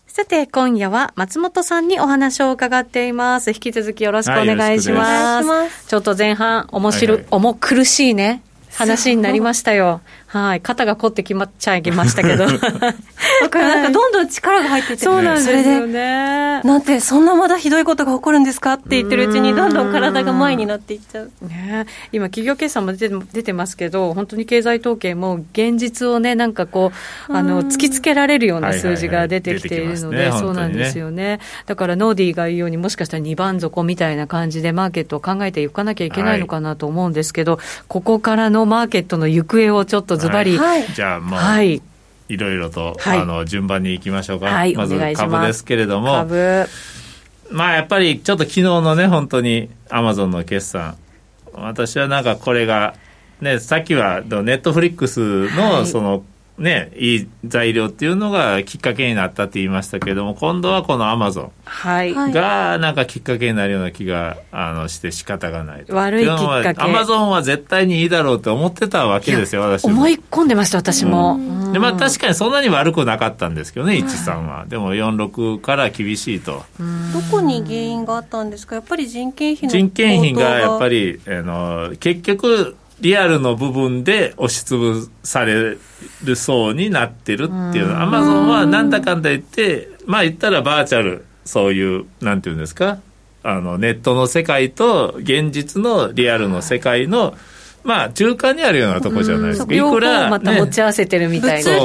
さて今夜は松本さんにお話を伺っています。引き続きよろしくお願いします。はい、ちょっと前半おもしろ、はいはい、おも苦しいね話になりましたよ。はい、肩が凝ってきまっちゃいましたけどだからなんかどんどん力が入ってて、そうなんですよね。なんてそんなまだひどいことが起こるんですかって言ってるうちにどんどん体が前になっていっちゃう、ね、今企業決算も出て、出てますけど本当に経済統計も現実をねなんかこうあの突きつけられるような数字が出てきているので、そうなんですよね。だからノーディーが言うようにもしかしたらにばん底みたいな感じでマーケットを考えていかなきゃいけないのかなと思うんですけど、はい、ここからのマーケットの行方をちょっとずばり、はいはい、じゃあもう、はい、いろいろと、はい、あの順番にいきましょうか、はい、まず株ですけれども、株、まあ、やっぱりちょっと昨日のね本当にアマゾンの決算、私はなんかこれが、ね、さっきはネットフリックスのその、はいね、いい材料っていうのがきっかけになったって言いましたけれども、今度はこのアマゾンがなんかきっかけになるような気があのして仕方がないと。悪いきっかけ。アマゾンは絶対にいいだろうって思ってたわけですよ、私も思い込んでました、私も、うん、で、まあ、確かにそんなに悪くなかったんですけどね、いちさんは。でもよんろくから厳しいと。どこに原因があったんですか。やっぱり人件費の高騰が、人件費がやっぱりあの結局リアルの部分で押しつぶされるそうになってるっていうの。アマゾンはなんだかんだ言って、まあ言ったらバーチャル、そういう、なんていうんですか、あの、ネットの世界と現実のリアルの世界の、まあ中間にあるようなとこじゃないですか。いくら、ね、また持ち合わせてるみたいな。物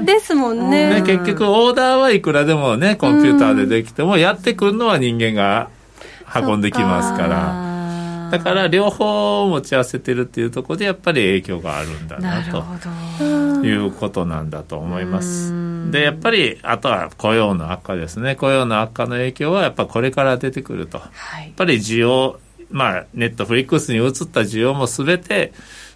流ですもんね。ね、結局オーダーはいくらでもね、コンピューターでできても、やってくるのは人間が運んできますから。だから両方持ち合わせてるっていうところでやっぱり影響があるんだなということなんだと思います。でやっぱりあとは雇用の悪化ですね。雇用の悪化の影響はやっぱりこれから出てくると、はい、やっぱり需要、まあ、ネットフリックスに移った需要も全て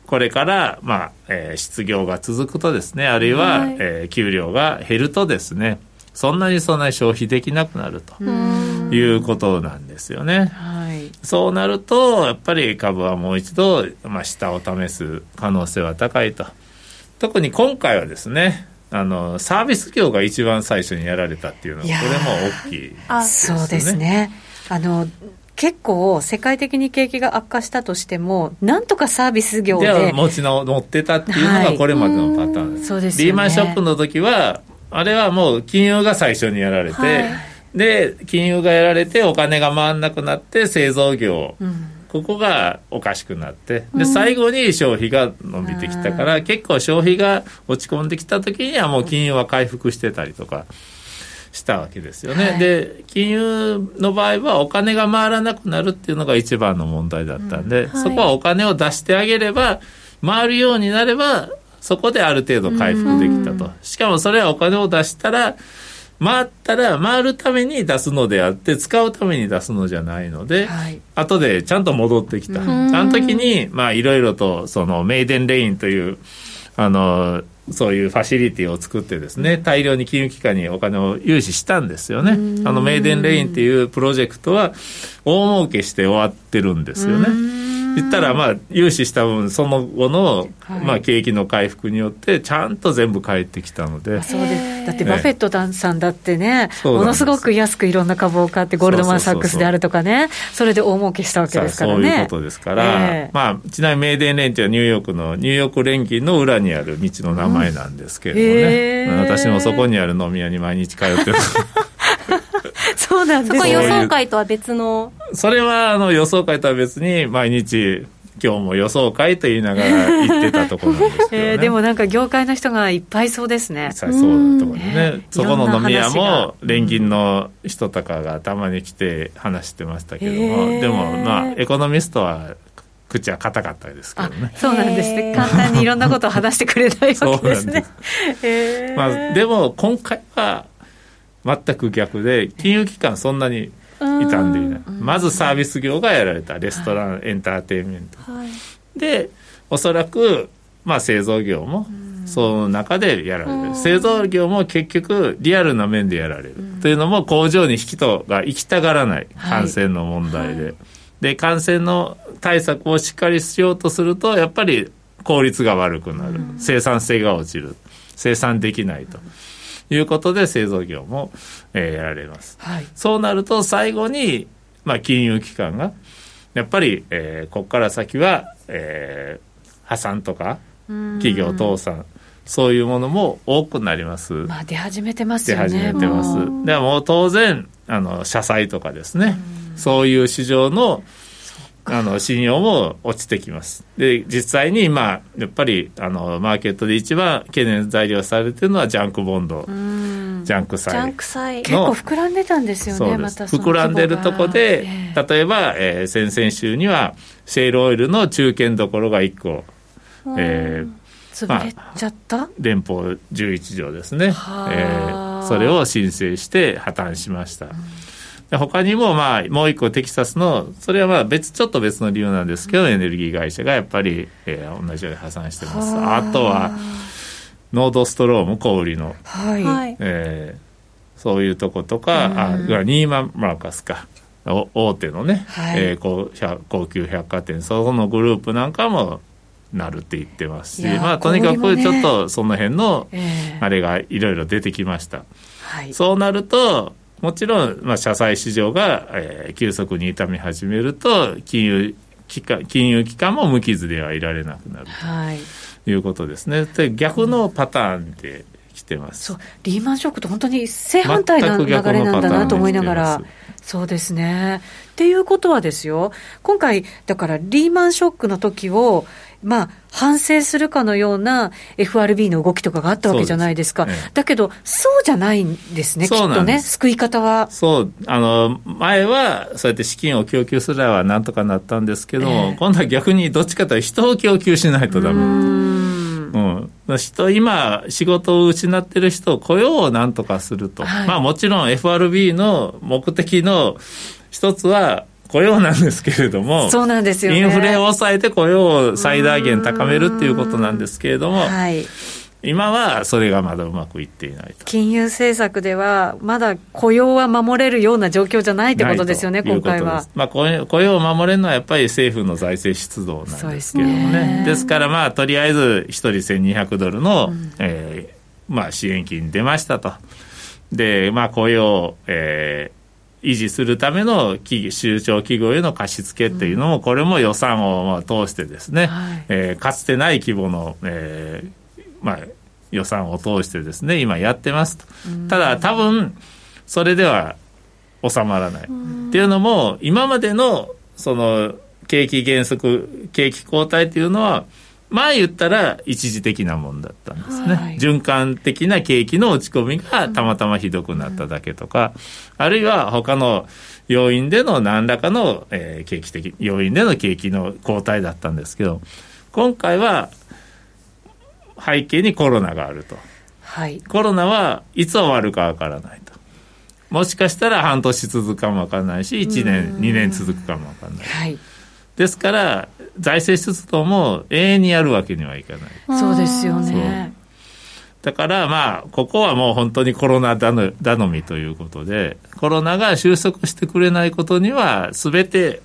これから、まあえー、失業が続くとですね、あるいは、はい、えー、給料が減るとですね、そんなにそんなに消費できなくなるということなんですよね。はい、そうなるとやっぱり株はもう一度、まあ、下を試す可能性は高いと。特に今回はですね、あのサービス業が一番最初にやられたっていうのはこれも大きいですね。あ、そうですね。あの結構世界的に景気が悪化したとしてもなんとかサービス業で持ち直ってたっていうのがこれまでのパターンです。はい、そうですよね。リーマンショックの時はあれはもう金融が最初にやられて、はい、で金融がやられてお金が回んなくなって製造業、うん、ここがおかしくなって、うん、で最後に消費が伸びてきたから、うん、結構消費が落ち込んできた時にはもう金融は回復してたりとかしたわけですよね。はい、で金融の場合はお金が回らなくなるっていうのが一番の問題だったんで、うん、はい、そこはお金を出してあげれば回るようになればそこである程度回復できたと。しかもそれはお金を出したら回ったら回るために出すのであって使うために出すのじゃないので、はい、後でちゃんと戻ってきた。あの時にまあいろいろとそのメイデンレインというあのそういうファシリティを作ってですね、大量に金融機関にお金を融資したんですよね。あのメイデンレインっていうプロジェクトは大儲けして終わってるんですよね。言ったらまあ融資した分その後のまあ景気の回復によってちゃんと全部返ってきたので、はい、そうです。だってバフェットさんだってね、ものすごく安くいろんな株を買ってゴールドマンサックスであるとかね、それで大儲けしたわけですからね。そういうことですから、えーまあ、ちなみにメイデンレインというのはニューヨークのニューヨーク連銀の裏にある道の名前なんですけれどもね、うん、えー、私もそこにある飲み屋に毎日通ってるそうなんです。そこ予想会とは別の。それはあの予想会とは別に毎日今日も予想会と言いながら行ってたところなんですけどね。えー、でもなんか業界の人がいっぱいそうですね。そうだと思うね。そこの飲み屋も連銀の人とかがたまに来て話してましたけども、えー、でもまあエコノミストは口は硬かったですけどね。そうなんですね。簡単にいろんなことを話してくれないわけですね。そうなんです。えーまあ、でも今回は全く逆で金融機関そんなに傷んでいない。まずサービス業がやられた、レストラン、はい、エンターテインメント、はい、でおそらく、まあ、製造業もその中でやられる。製造業も結局リアルな面でやられるというのも工場に人が行きたがらない、感染の問題で、はい、で感染の対策をしっかりしようとするとやっぱり効率が悪くなる、生産性が落ちる、生産できないということで製造業も、えー、やられます。はい、そうなると最後に、まあ、金融機関がやっぱり、えー、ここから先は、えー、破産とか企業倒産、そういうものも多くなります。まあ、出始めてますよね。出始めてます。もうでも当然あの社債とかですね、そういう市場のあの信用も落ちてきます。で実際に今やっぱりあのマーケットで一番懸念材料されているのはジャンクボンド、うん、ジャンク債、ジャンク債結構膨らんでたんですよね。またその膨らんでるとこで、えー、例えば、えー、先々週にはシェールオイルの中堅どころがいっこ、えー潰れちゃった、まあ、連邦じゅういち条ですね、えー、それを申請して破綻しました、うん、で他にも、まあ、もう一個テキサスのそれはまあ別ちょっと別の理由なんですけど、うん、エネルギー会社がやっぱり、えー、同じように破産してます。あとはノードストローム小売りの、はいえー、そういうとことか、うん、あニーマンマーカスか大手のね、はいえー、高, 高級百貨店そこのグループなんかもなるって言ってますし、まあ、とにかくちょっとその辺のあれがいろいろ出てきました、えー、そうなるともちろん、まあ、社債市場が、えー、急速に痛み始めると金融機関、金融機関も無傷ではいられなくなるということですね、はい、で逆のパターンで来てます。そうリーマンショックと本当に正反対な流れなんだなと思いながら、そうですね。っていうことはですよ、今回だからリーマンショックの時をまあ反省するかのような エフアールビー の動きとかがあったわけじゃないですか。ですね、だけどそうじゃないんですね。そうなんです。きっとね、救い方は。そうあの前はそうやって資金を供給すればなんとかなったんですけども、えー、今度は逆にどっちかというと人を供給しないとダメ。うーんうん、人今仕事を失ってる人を雇用をなんとかすると、はいまあ、もちろん エフアールビー の目的の一つは雇用なんですけれども、そうなんですよ、ね、インフレを抑えて雇用を最大限高めるっていうことなんですけれども、はい、今はそれがまだうまくいっていないと。金融政策ではまだ雇用は守れるような状況じゃないってことですよね今回は、まあ、雇用を守れるのはやっぱり政府の財政出動なんですけれども ね, ですね。ですからまあとりあえずひとりせんにひゃくドルの、うんえーまあ、支援金出ましたと。でまあ雇用、えー維持するための中小企業への貸し付けっていうのもこれも予算を通してですね、うんはいえー、かつてない規模の、えーまあ、予算を通してですね今やってますと。ただ多分それでは収まらないっていうのも今までのその景気減速景気後退っていうのは前言ったら一時的なもんだったんですね、はい、循環的な景気の落ち込みがたまたまひどくなっただけとか、うん、あるいは他の要因での何らかの、えー、景気的要因での景気の後退だったんですけど、今回は背景にコロナがあると、はい、コロナはいつ終わるかわからないと。もしかしたら半年続くかもわからないしいちねんにねん続くかもわからない、はい、ですから財政出動も永遠にやるわけにはいかない。そうですよね。だからまあここはもう本当にコロナ頼みということで、コロナが収束してくれないことには全て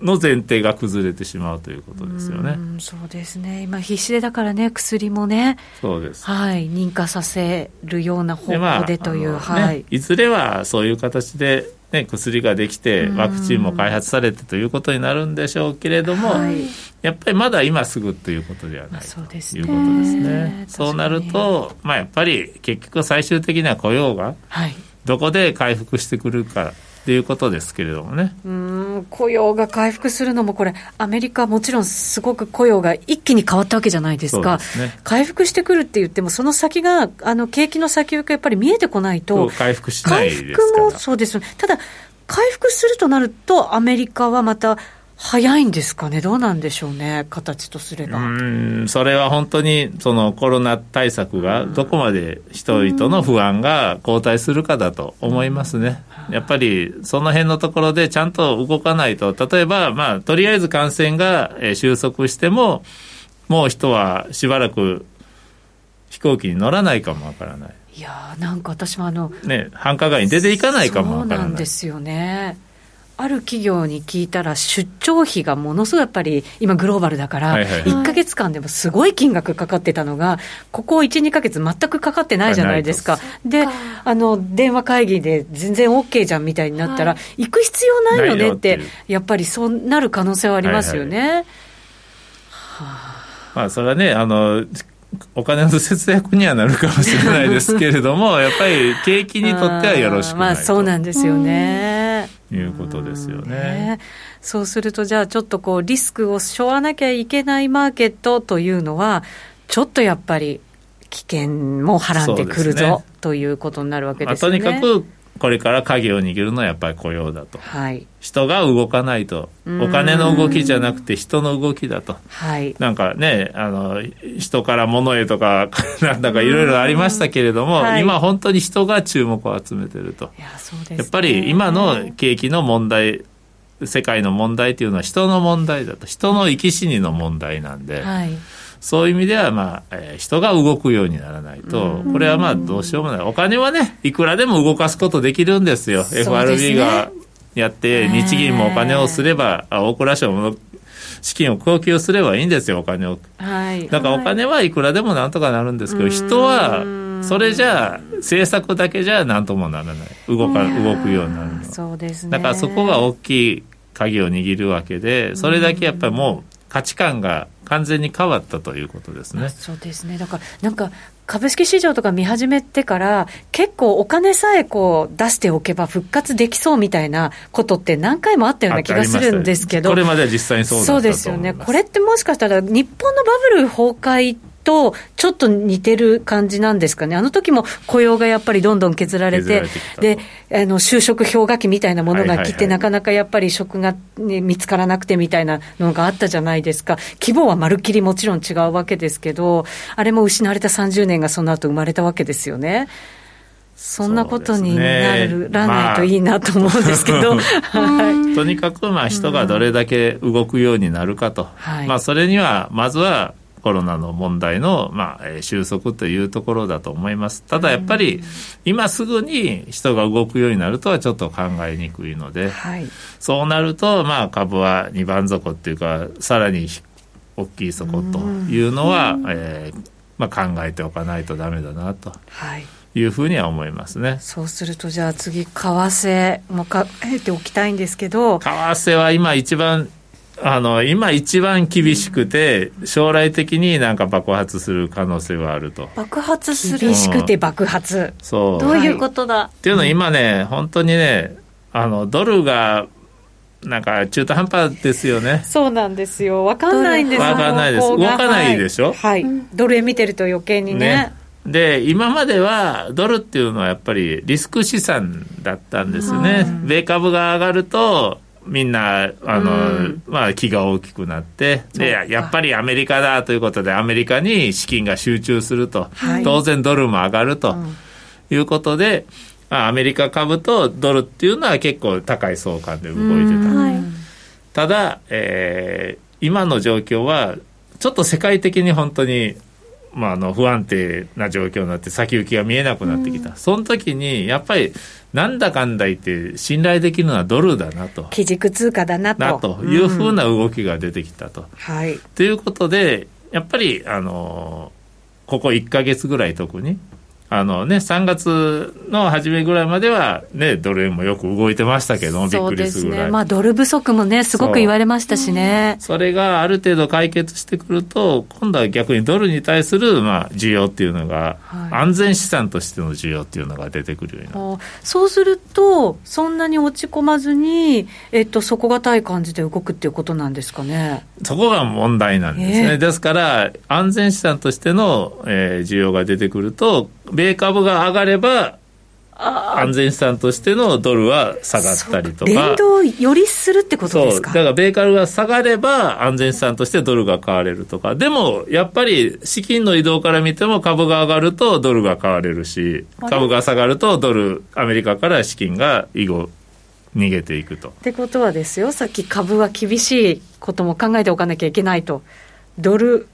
の前提が崩れてしまうということですよね。うんそうですね。今必死でだからね薬もねそうです、はい、認可させるような方向でという、まあはいね、いずれはそういう形でね、薬ができてワクチンも開発されてということになるんでしょうけれども、はい、やっぱりまだ今すぐということではないということですね、まあ、そうですね。そうなると、まあ、やっぱり結局最終的には雇用がどこで回復してくるかということですけれどもね、はい、うーん雇用が回復するのもこれアメリカもちろんすごく雇用が一気に変わったわけじゃないですか。そうですね。回復してくるって言ってもその先があの景気の先行きがやっぱり見えてこないと回復しないですから。回復もそうです。ただ回復するとなるとアメリカはまた早いんですかね。どうなんでしょうね形とすれば。うーんそれは本当にそのコロナ対策がどこまで人々の不安が後退するかだと思いますね。やっぱりその辺のところでちゃんと動かないと、例えばまあとりあえず感染が収束してももう人はしばらく飛行機に乗らないかもわからない。いやなんか私もあの、ね、繁華街に出ていかないかもわからない。そうなんですよね。ある企業に聞いたら出張費がものすごいやっぱり今グローバルだからいっかげつかんでもすごい金額かかってたのがここ いちにかげつ全くかかってないじゃないですか。であの電話会議で全然 OK じゃんみたいになったら行く必要ないよねってやっぱりそうなる可能性はありますよね。まあそれはねあのお金の節約にはなるかもしれないですけれどもやっぱり景気にとってはよろしくないと。まあそうなんですよねいうことですよ ね, ね。そうするとじゃあちょっとこうリスクを背負わなきゃいけないマーケットというのはちょっとやっぱり危険もはらんでくるぞ、ね、ということになるわけですよね、まあ、とにかくこれから鍵を握るのはやっぱり雇用だと、はい、人が動かないと、お金の動きじゃなくて人の動きだと、はい、なんかね、あの人から物へとかなんだかいろいろありましたけれども、はい、今本当に人が注目を集めてると。いや、そうですね。やっぱり今の景気の問題、世界の問題というのは人の問題だと、人の生き死にの問題なんで、はい、そういう意味では、まあえー、人が動くようにならないと、これはまあどうしようもない。お金はね、いくらでも動かすことできるんですよ。 エフアールビー がやって、ね、日銀もお金をすれば、えー、大蔵省も資金を供給すればいいんですよ、お金を、はい、だからお金はいくらでもなんとかなるんですけど、はい、人はそれじゃあ政策だけじゃ何ともならない、動か、動くようになるの。そうですね。だからそこが大きい鍵を握るわけで、それだけやっぱりもう価値観が完全に変わったということですね。そうですね。だからなんか株式市場とか見始めてから結構お金さえこう出しておけば復活できそうみたいなことって何回もあったような気がするんですけど、これまでは実際にそうだったと思います。そうですよね。これってもしかしたら日本のバブル崩壊とちょっと似てる感じなんですかね。あの時も雇用がやっぱりどんどん削られ て, れてであの就職氷河期みたいなものが来て、はいはいはい、なかなかやっぱり職が、ね、見つからなくてみたいなのがあったじゃないですか。規模はまるっきりもちろん違うわけですけど、あれも失われたさんじゅうねんがその後生まれたわけですよね。そんなことにならないといいなと思うんですけど、はい、とにかくまあ人がどれだけ動くようになるかと、うん、はい、まあ、それにはまずはコロナの問題の、まあ、収束というところだと思います。ただやっぱり今すぐに人が動くようになるとはちょっと考えにくいので、はい、そうなると、まあ、株は二番底っていうかさらに大きい底というのは、えーまあ、考えておかないとダメだなと。はい、いうふうには思いますね。そうするとじゃあ次為替も考えておきたいんですけど、為替は今一番あの今一番厳しくて、将来的になんか爆発する可能性はあると。爆発する、厳しくて爆発、うん、そうどういうことだ、はい、っていうのは今ね本当にね、あのドルがなんか中途半端ですよね。そうなんですよ、分かんないんです、分かんないです、動かないでしょ、はい、はい、ドル円見てると余計に ね, ね。で今まではドルっていうのはやっぱりリスク資産だったんですね、うん、米株が上がるとみんなあの、うんまあ、気が大きくなって、でやっぱりアメリカだということでアメリカに資金が集中すると、はい、当然ドルも上がるということで、うん、アメリカ株とドルっていうのは結構高い相関で動いてた、はい、ただ、えー、今の状況はちょっと世界的に本当に、まあ、あの不安定な状況になって先行きが見えなくなってきた、うん、その時にやっぱりなんだかんだ言って信頼できるのはドルだなと、基軸通貨だな と, なというふうな動きが出てきたと、うん、はい、ということでやっぱりあのここいっかげつぐらい特にあの、ね、さんがつの初めぐらいまでは、ね、ドル円もよく動いてましたけども、びっくりするぐらい、そうですね、まあ、ドル不足も、ね、すごく言われましたしね、 そ, それがある程度解決してくると今度は逆にドルに対する、まあ、需要っていうのが、はい、安全資産としての需要っていうのが出てくるようになる。そうするとそんなに落ち込まずに、えっと、底堅い感じで動くっていうことなんですかね。そこが問題なんですね、えー、ですから安全資産としての、えー、需要が出てくると米株が上がれば安全資産としてのドルは下がったりとか、連動よりするってことですか。そうだから米株が下がれば安全資産としてドルが買われるとか、でもやっぱり資金の移動から見ても株が上がるとドルが買われるし、株が下がるとドルアメリカから資金が移動逃げていくと。ってことはですよ、さっき株は厳しいことも考えておかなきゃいけないと、ドル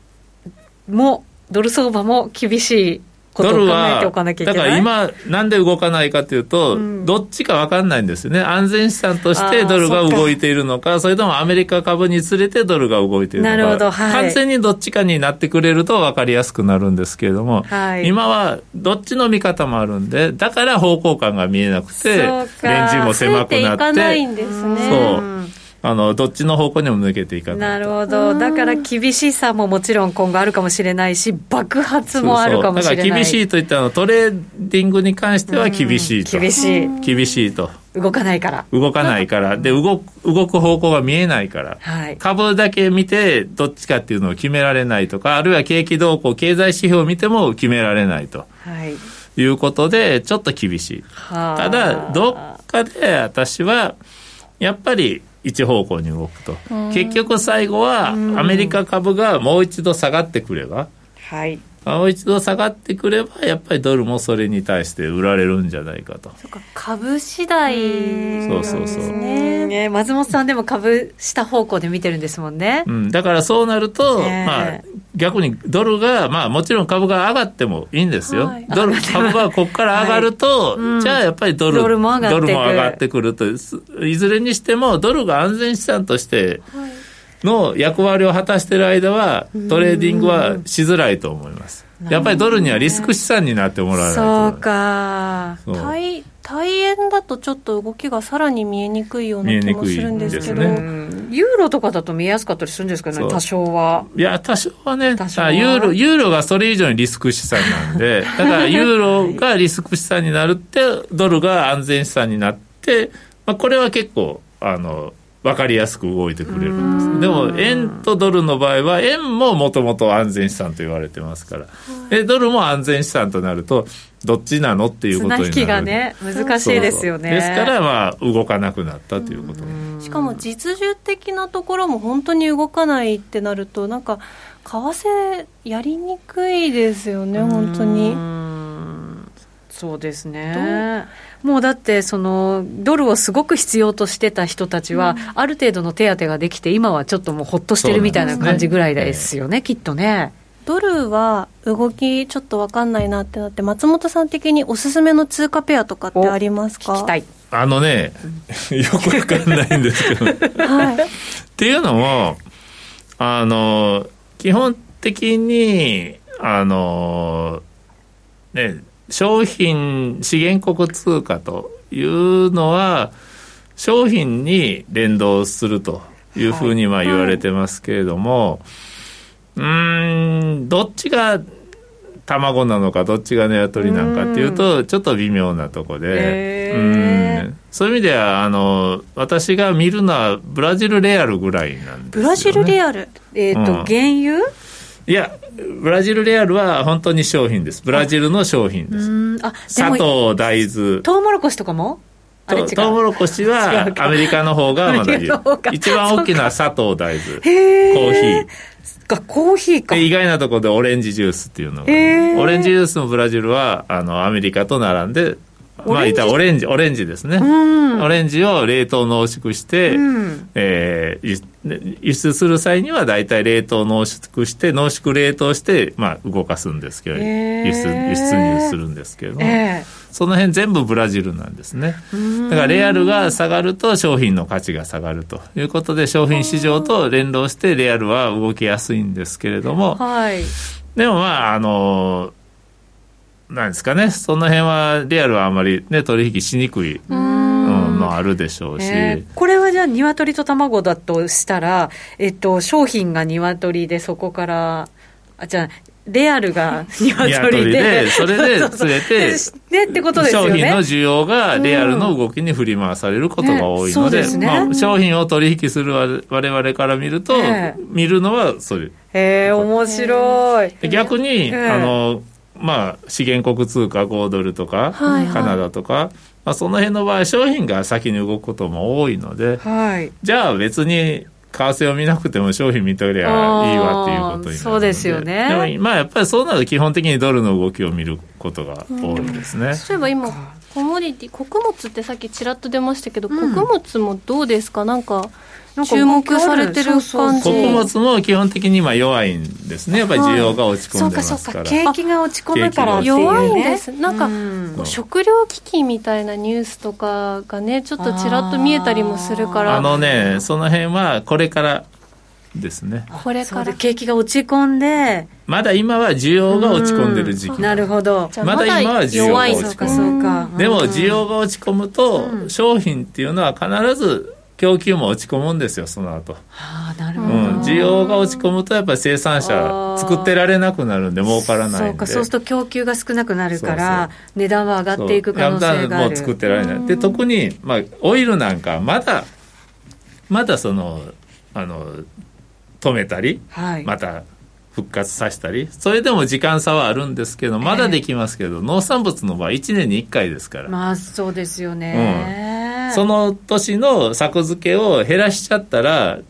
もドル相場も厳しいドルはだから今なんで動かないかというと、うん、どっちか分かんないんですよね。安全資産としてドルが動いているの か, かそれともアメリカ株につれてドルが動いているのか。なるほど、はい、完全にどっちかになってくれると分かりやすくなるんですけれども、はい、今はどっちの見方もあるんで、だから方向感が見えなくてレンジも狭くなって、そうか、ついていかないんですね。そうあのどっちの方向にも抜けていかないと。なるほど、だから厳しさももちろん今後あるかもしれないし、爆発もあるかもしれない。そうそう、だから厳しいといったのトレーディングに関しては厳しいと、厳しい厳しいと、動かないから動かないからで動く、動く方向が見えないから、はい、株だけ見てどっちかっていうのを決められないとか、あるいは景気動向経済指標を見ても決められないと、はい、いうことでちょっと厳しい。ただどっかで私はやっぱり一方向に動くと、結局最後はアメリカ株がもう一度下がってくれば、はい、もう一度下がってくればやっぱりドルもそれに対して売られるんじゃないかと。そうか、株次第なんですね。そうそうそう、ね、松本さんでも株下方向で見てるんですもんね、うん、だからそうなると、ね、まあ、逆にドルが、まあ、もちろん株が上がってもいいんですよ、はい、ドル株はここから上がると、はい、うん、じゃあやっぱりドル、ドルも上がってくる、ドルも上がってくると、いずれにしてもドルが安全資産として、はいの役割を果たしている間はトレーディングはしづらいと思います。やっぱりドルにはリスク資産になってもらわないと。そうか、そう、対円だとちょっと動きがさらに見えにくいような気もするんですけど、うん、ユーロとかだと見えやすかったりするんですけどね、多少は。いや、多少はね、多少はユーロ、ユーロがそれ以上にリスク資産なんでだからユーロがリスク資産になるってドルが安全資産になって、まあ、これは結構あの分かりやすく動いてくれるんです。でも円とドルの場合は円ももともと安全資産と言われてますから、はい、でドルも安全資産となるとどっちなのっていうことになる。綱引きがね、難しいですよね。そうそう、ですから、まあ、動かなくなったということ。しかも実需的なところも本当に動かないってなると、なんか為替やりにくいですよね、本当に。そうですね。もうだってそのドルをすごく必要としてた人たちは、うん、ある程度の手当てができて、今はちょっともうほっとしてるみたいな感じぐらいですよね、きっとね。ドルは動きちょっと分かんないなってなって、松本さん的におすすめの通貨ペアとかってありますか？聞きたい。あのね、よく分かんないんですけど、はい、っていうのもあの基本的にあのね、商品資源国通貨というのは商品に連動するというふうにまあ言われてますけれども、はいはい、うーん、どっちが卵なのかどっちが鶏なのかっていうとちょっと微妙なとこで、うん、えー、うん、そういう意味ではあの私が見るのはブラジルレアルぐらいなんですよね。ブラジルレアル、えーと、うん、原油？いや、ブラジルレアルは本当に商品です。ブラジルの商品です。うん、あ、で砂糖、大豆、トウモロコシとかもあれ違う。トウモロコシはアメリカの方がまだいい。一番大きな砂糖、大豆、コーヒーがコーヒーか。で、意外なところでオレンジジュースっていうのが、オレンジジュースもブラジルはあのアメリカと並んで、まあ、いたオレンジ、オレンジですね、うん、オレンジを冷凍濃縮して、うん、えー、輸出する際にはだいたい冷凍濃縮して濃縮冷凍して、まあ、動かすんですけど、えー、輸出、輸出入するんですけど、えー、その辺全部ブラジルなんですね。だからレアルが下がると商品の価値が下がるということで、商品市場と連動してレアルは動きやすいんですけれども、はい、でもまああのなんですかね、その辺はレアルはあまり、ね、取引しにくいのあるでしょうし、えー、これはじゃあ鶏と卵だとしたら、えっと、商品が鶏で、そこからあじゃあレアルが鶏 で, 鶏でそれで連れてねってことですよね。商品の需要がレアルの動きに振り回されることが多いの で,、うんねでね、まあ、商品を取引する我々から見ると、えー、見るのはそれ、えー、面白い。逆に、えー、あのまあ、資源国通貨豪ドルとか、はいはい、カナダとか、まあ、その辺の場合商品が先に動くことも多いので、はい、じゃあ別に為替を見なくても商品見とりゃいいわっていうことになるので、そうですよね。でもまあやっぱりそうなると基本的にドルの動きを見ることが多いですね。そういえば今コモディティ、穀物ってさっきちらっと出ましたけど、うん、穀物もどうですか？なんか注目されてる感じ。そうそうそう、穀物も基本的に今弱いんですね。やっぱり需要が落ち込んでますから、はい、そうかそうか、景気が落ち込むから弱いんです、ね、なんか、うん、食料危機みたいなニュースとかがね、ちょっとちらっと見えたりもするから、あのね、その辺はこれからですね。これから景気が落ち込んで、まだ今は需要が落ち込んでる時期、うん、なるほど。まだ今は需要が落ち込む。でも需要が落ち込むと商品っていうのは必ず供給も落ち込むんですよ、その後、はあ、なるほど、うん、需要が落ち込むとやっぱり生産者作ってられなくなるんで儲からないんで、そうか、そうすると供給が少なくなるから、そうそう、値段は上がっていく可能性がある。もう作ってられないで、特に、まあ、オイルなんかまだまだそのあの止めたり、はい、また復活させたり、それでも時間差はあるんですけどまだできますけど、えー、農産物の場合いちねんにいっかいですから、まあそうですよね、うん、その年の作付けを減らしちゃったら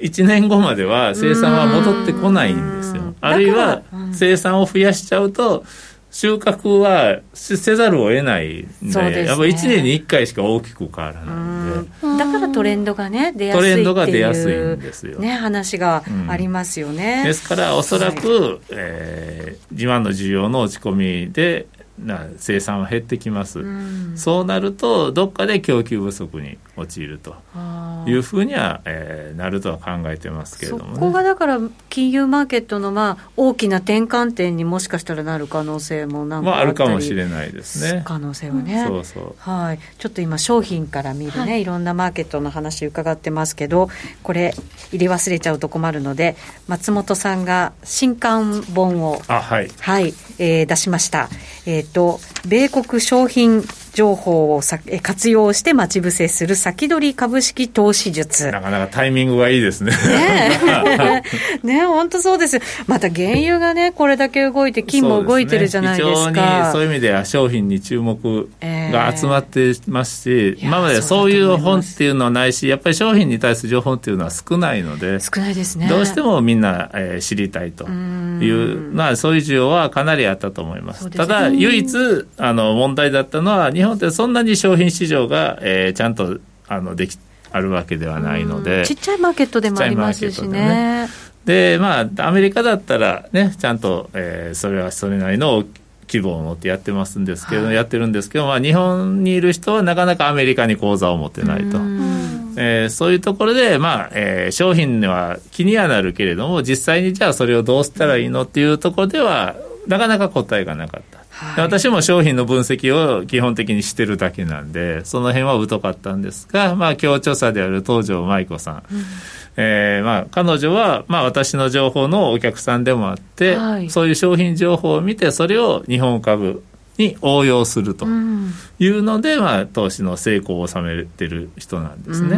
いちねんごまでは生産は戻ってこないんですよ。あるいは生産を増やしちゃうと収穫はせざるを得ないん で, で、ね、やっぱりいちねんにいっかいしか大きく変わらないので、だからトレンドがね出やすいっていう、トレンドが出やすいんですよ、ね、話がありますよね、うん、ですからおそらく、はい、えー、自慢の需要の落ち込みでな生産は減ってきます、うん、そうなるとどっかで供給不足に陥るというふうには、えー、なるとは考えてますけれども、ね、そこがだから金融マーケットのまあ大きな転換点にもしかしたらなる可能性もなんか あ, まああるかもしれないですね、可能性はね、うん、そうそう、はい、ちょっと今商品から見るね、はい、いろんなマーケットの話伺ってますけど、これ入れ忘れちゃうと困るので松本さんが新刊本を、あ、はいはい、えー、出しました、えーと米国商品情報をさ活用して待ち伏せする先取り株式投資術、なかなかタイミングがいいですねねえねえ、本当そうです。また原油がねこれだけ動いて金も動いてるじゃないですか。そうですね、非常にそういう意味では商品に注目が集まってますし、えー、今までそういう本っていうのはないし、やっぱり商品に対する情報っていうのは少ないので、少ないですね、どうしてもみんな、えー、知りたいというのは、そういう需要はかなりあったと思います。ただ唯一あの問題だったのは日本日本ってそんなに商品市場が、えー、ちゃんと あのできあるわけではないので、ちっちゃいマーケットでもありますしね。でまあアメリカだったらねちゃんと、えー、それはそれなりの規模を持ってやってますんですけど、はい、やってるんですけど、まあ、日本にいる人はなかなかアメリカに口座を持ってないと、えー、そういうところで、まあえー、商品は気にはなるけれども実際にじゃあそれをどうしたらいいのっていうところではなかなか答えがなかった。はい、私も商品の分析を基本的にしてるだけなんでその辺は疎かったんですが、まあ、協調者である東條舞子さん、うん、えーまあ、彼女は、まあ、私の情報のお客さんでもあって、はい、そういう商品情報を見てそれを日本株に応用するというので、うん、まあ、投資の成功を収めてる人なんですね。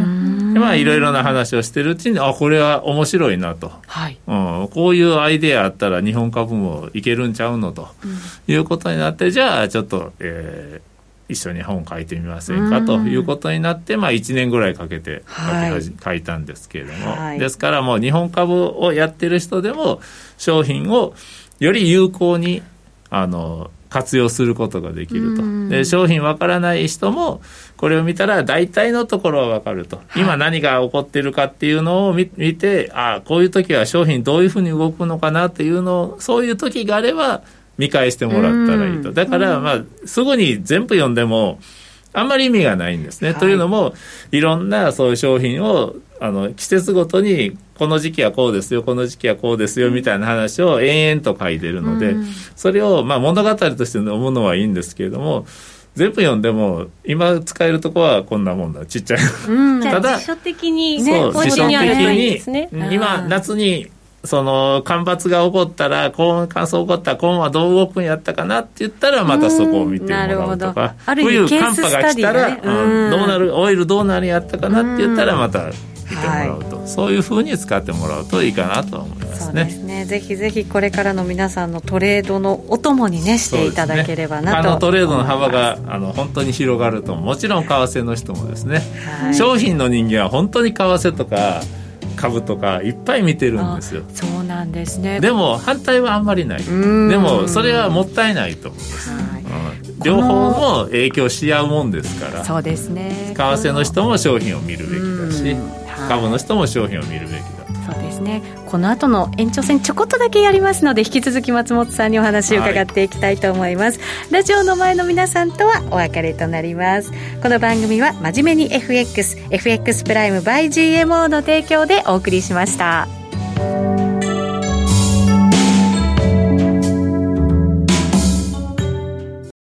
で、まあ、いろいろな話をしてるうちにあこれは面白いなと、はい、うん、こういうアイデアあったら日本株もいけるんちゃうのと、うん、いうことになって、じゃあちょっと、えー、一緒に本書いてみませんかということになって、まあ、いちねんぐらいかけて書き、はい、書いたんですけれども、はい、ですからもう日本株をやってる人でも商品をより有効にあの活用することができると。で、商品わからない人もこれを見たら大体のところはわかると、はい、今何が起こってるかっていうのを見て、ああこういう時は商品どういうふうに動くのかなっていうのを、そういう時があれば見返してもらったらいいと。だからまあすぐに全部読んでもあんまり意味がないんですね、はい、というのもいろんなそういう商品をあの季節ごとにこの時期はこうですよこの時期はこうですよみたいな話を延々と書いてるので、うん、それをまあ物語としてのものはいいんですけれども全部読んでも今使えるとこはこんなもんだちっちゃい、うん、ただ辞書的にそう辞書的に今夏にその干ばつが起こったら乾燥起こったら今はどう動くんやったかなって言ったらまたそこを見てもらうとか、冬寒波が来たら、ね、うん、どうなるオイルどうなるやったかなって言ったらまた見てもらうと、はい、そういう風に使ってもらうといいかなとは思いますね。そうですね、ぜひぜひこれからの皆さんのトレードのお供にねしていただければなと、ね、あのトレードの幅があの本当に広がると、もちろん為替の人もですね、はい、商品の人間は本当に為替とか株とかいっぱい見てるんですよ。そうなんですね。でも反対はあんまりない。でもそれはもったいないと思うんです、はい、うん、両方も影響し合うもんですから。そうですね、為替の人も商品を見るべきだし、はい、株の人も商品を見るべきだと。そうですね、この後の延長戦ちょこっとだけやりますので、引き続き松本さんにお話を伺っていきたいと思います、はい、ラジオの前の皆さんとはお別れとなります。この番組は真面目に エフエックス エフエックス プライム by ジーエムオー の提供でお送りしました。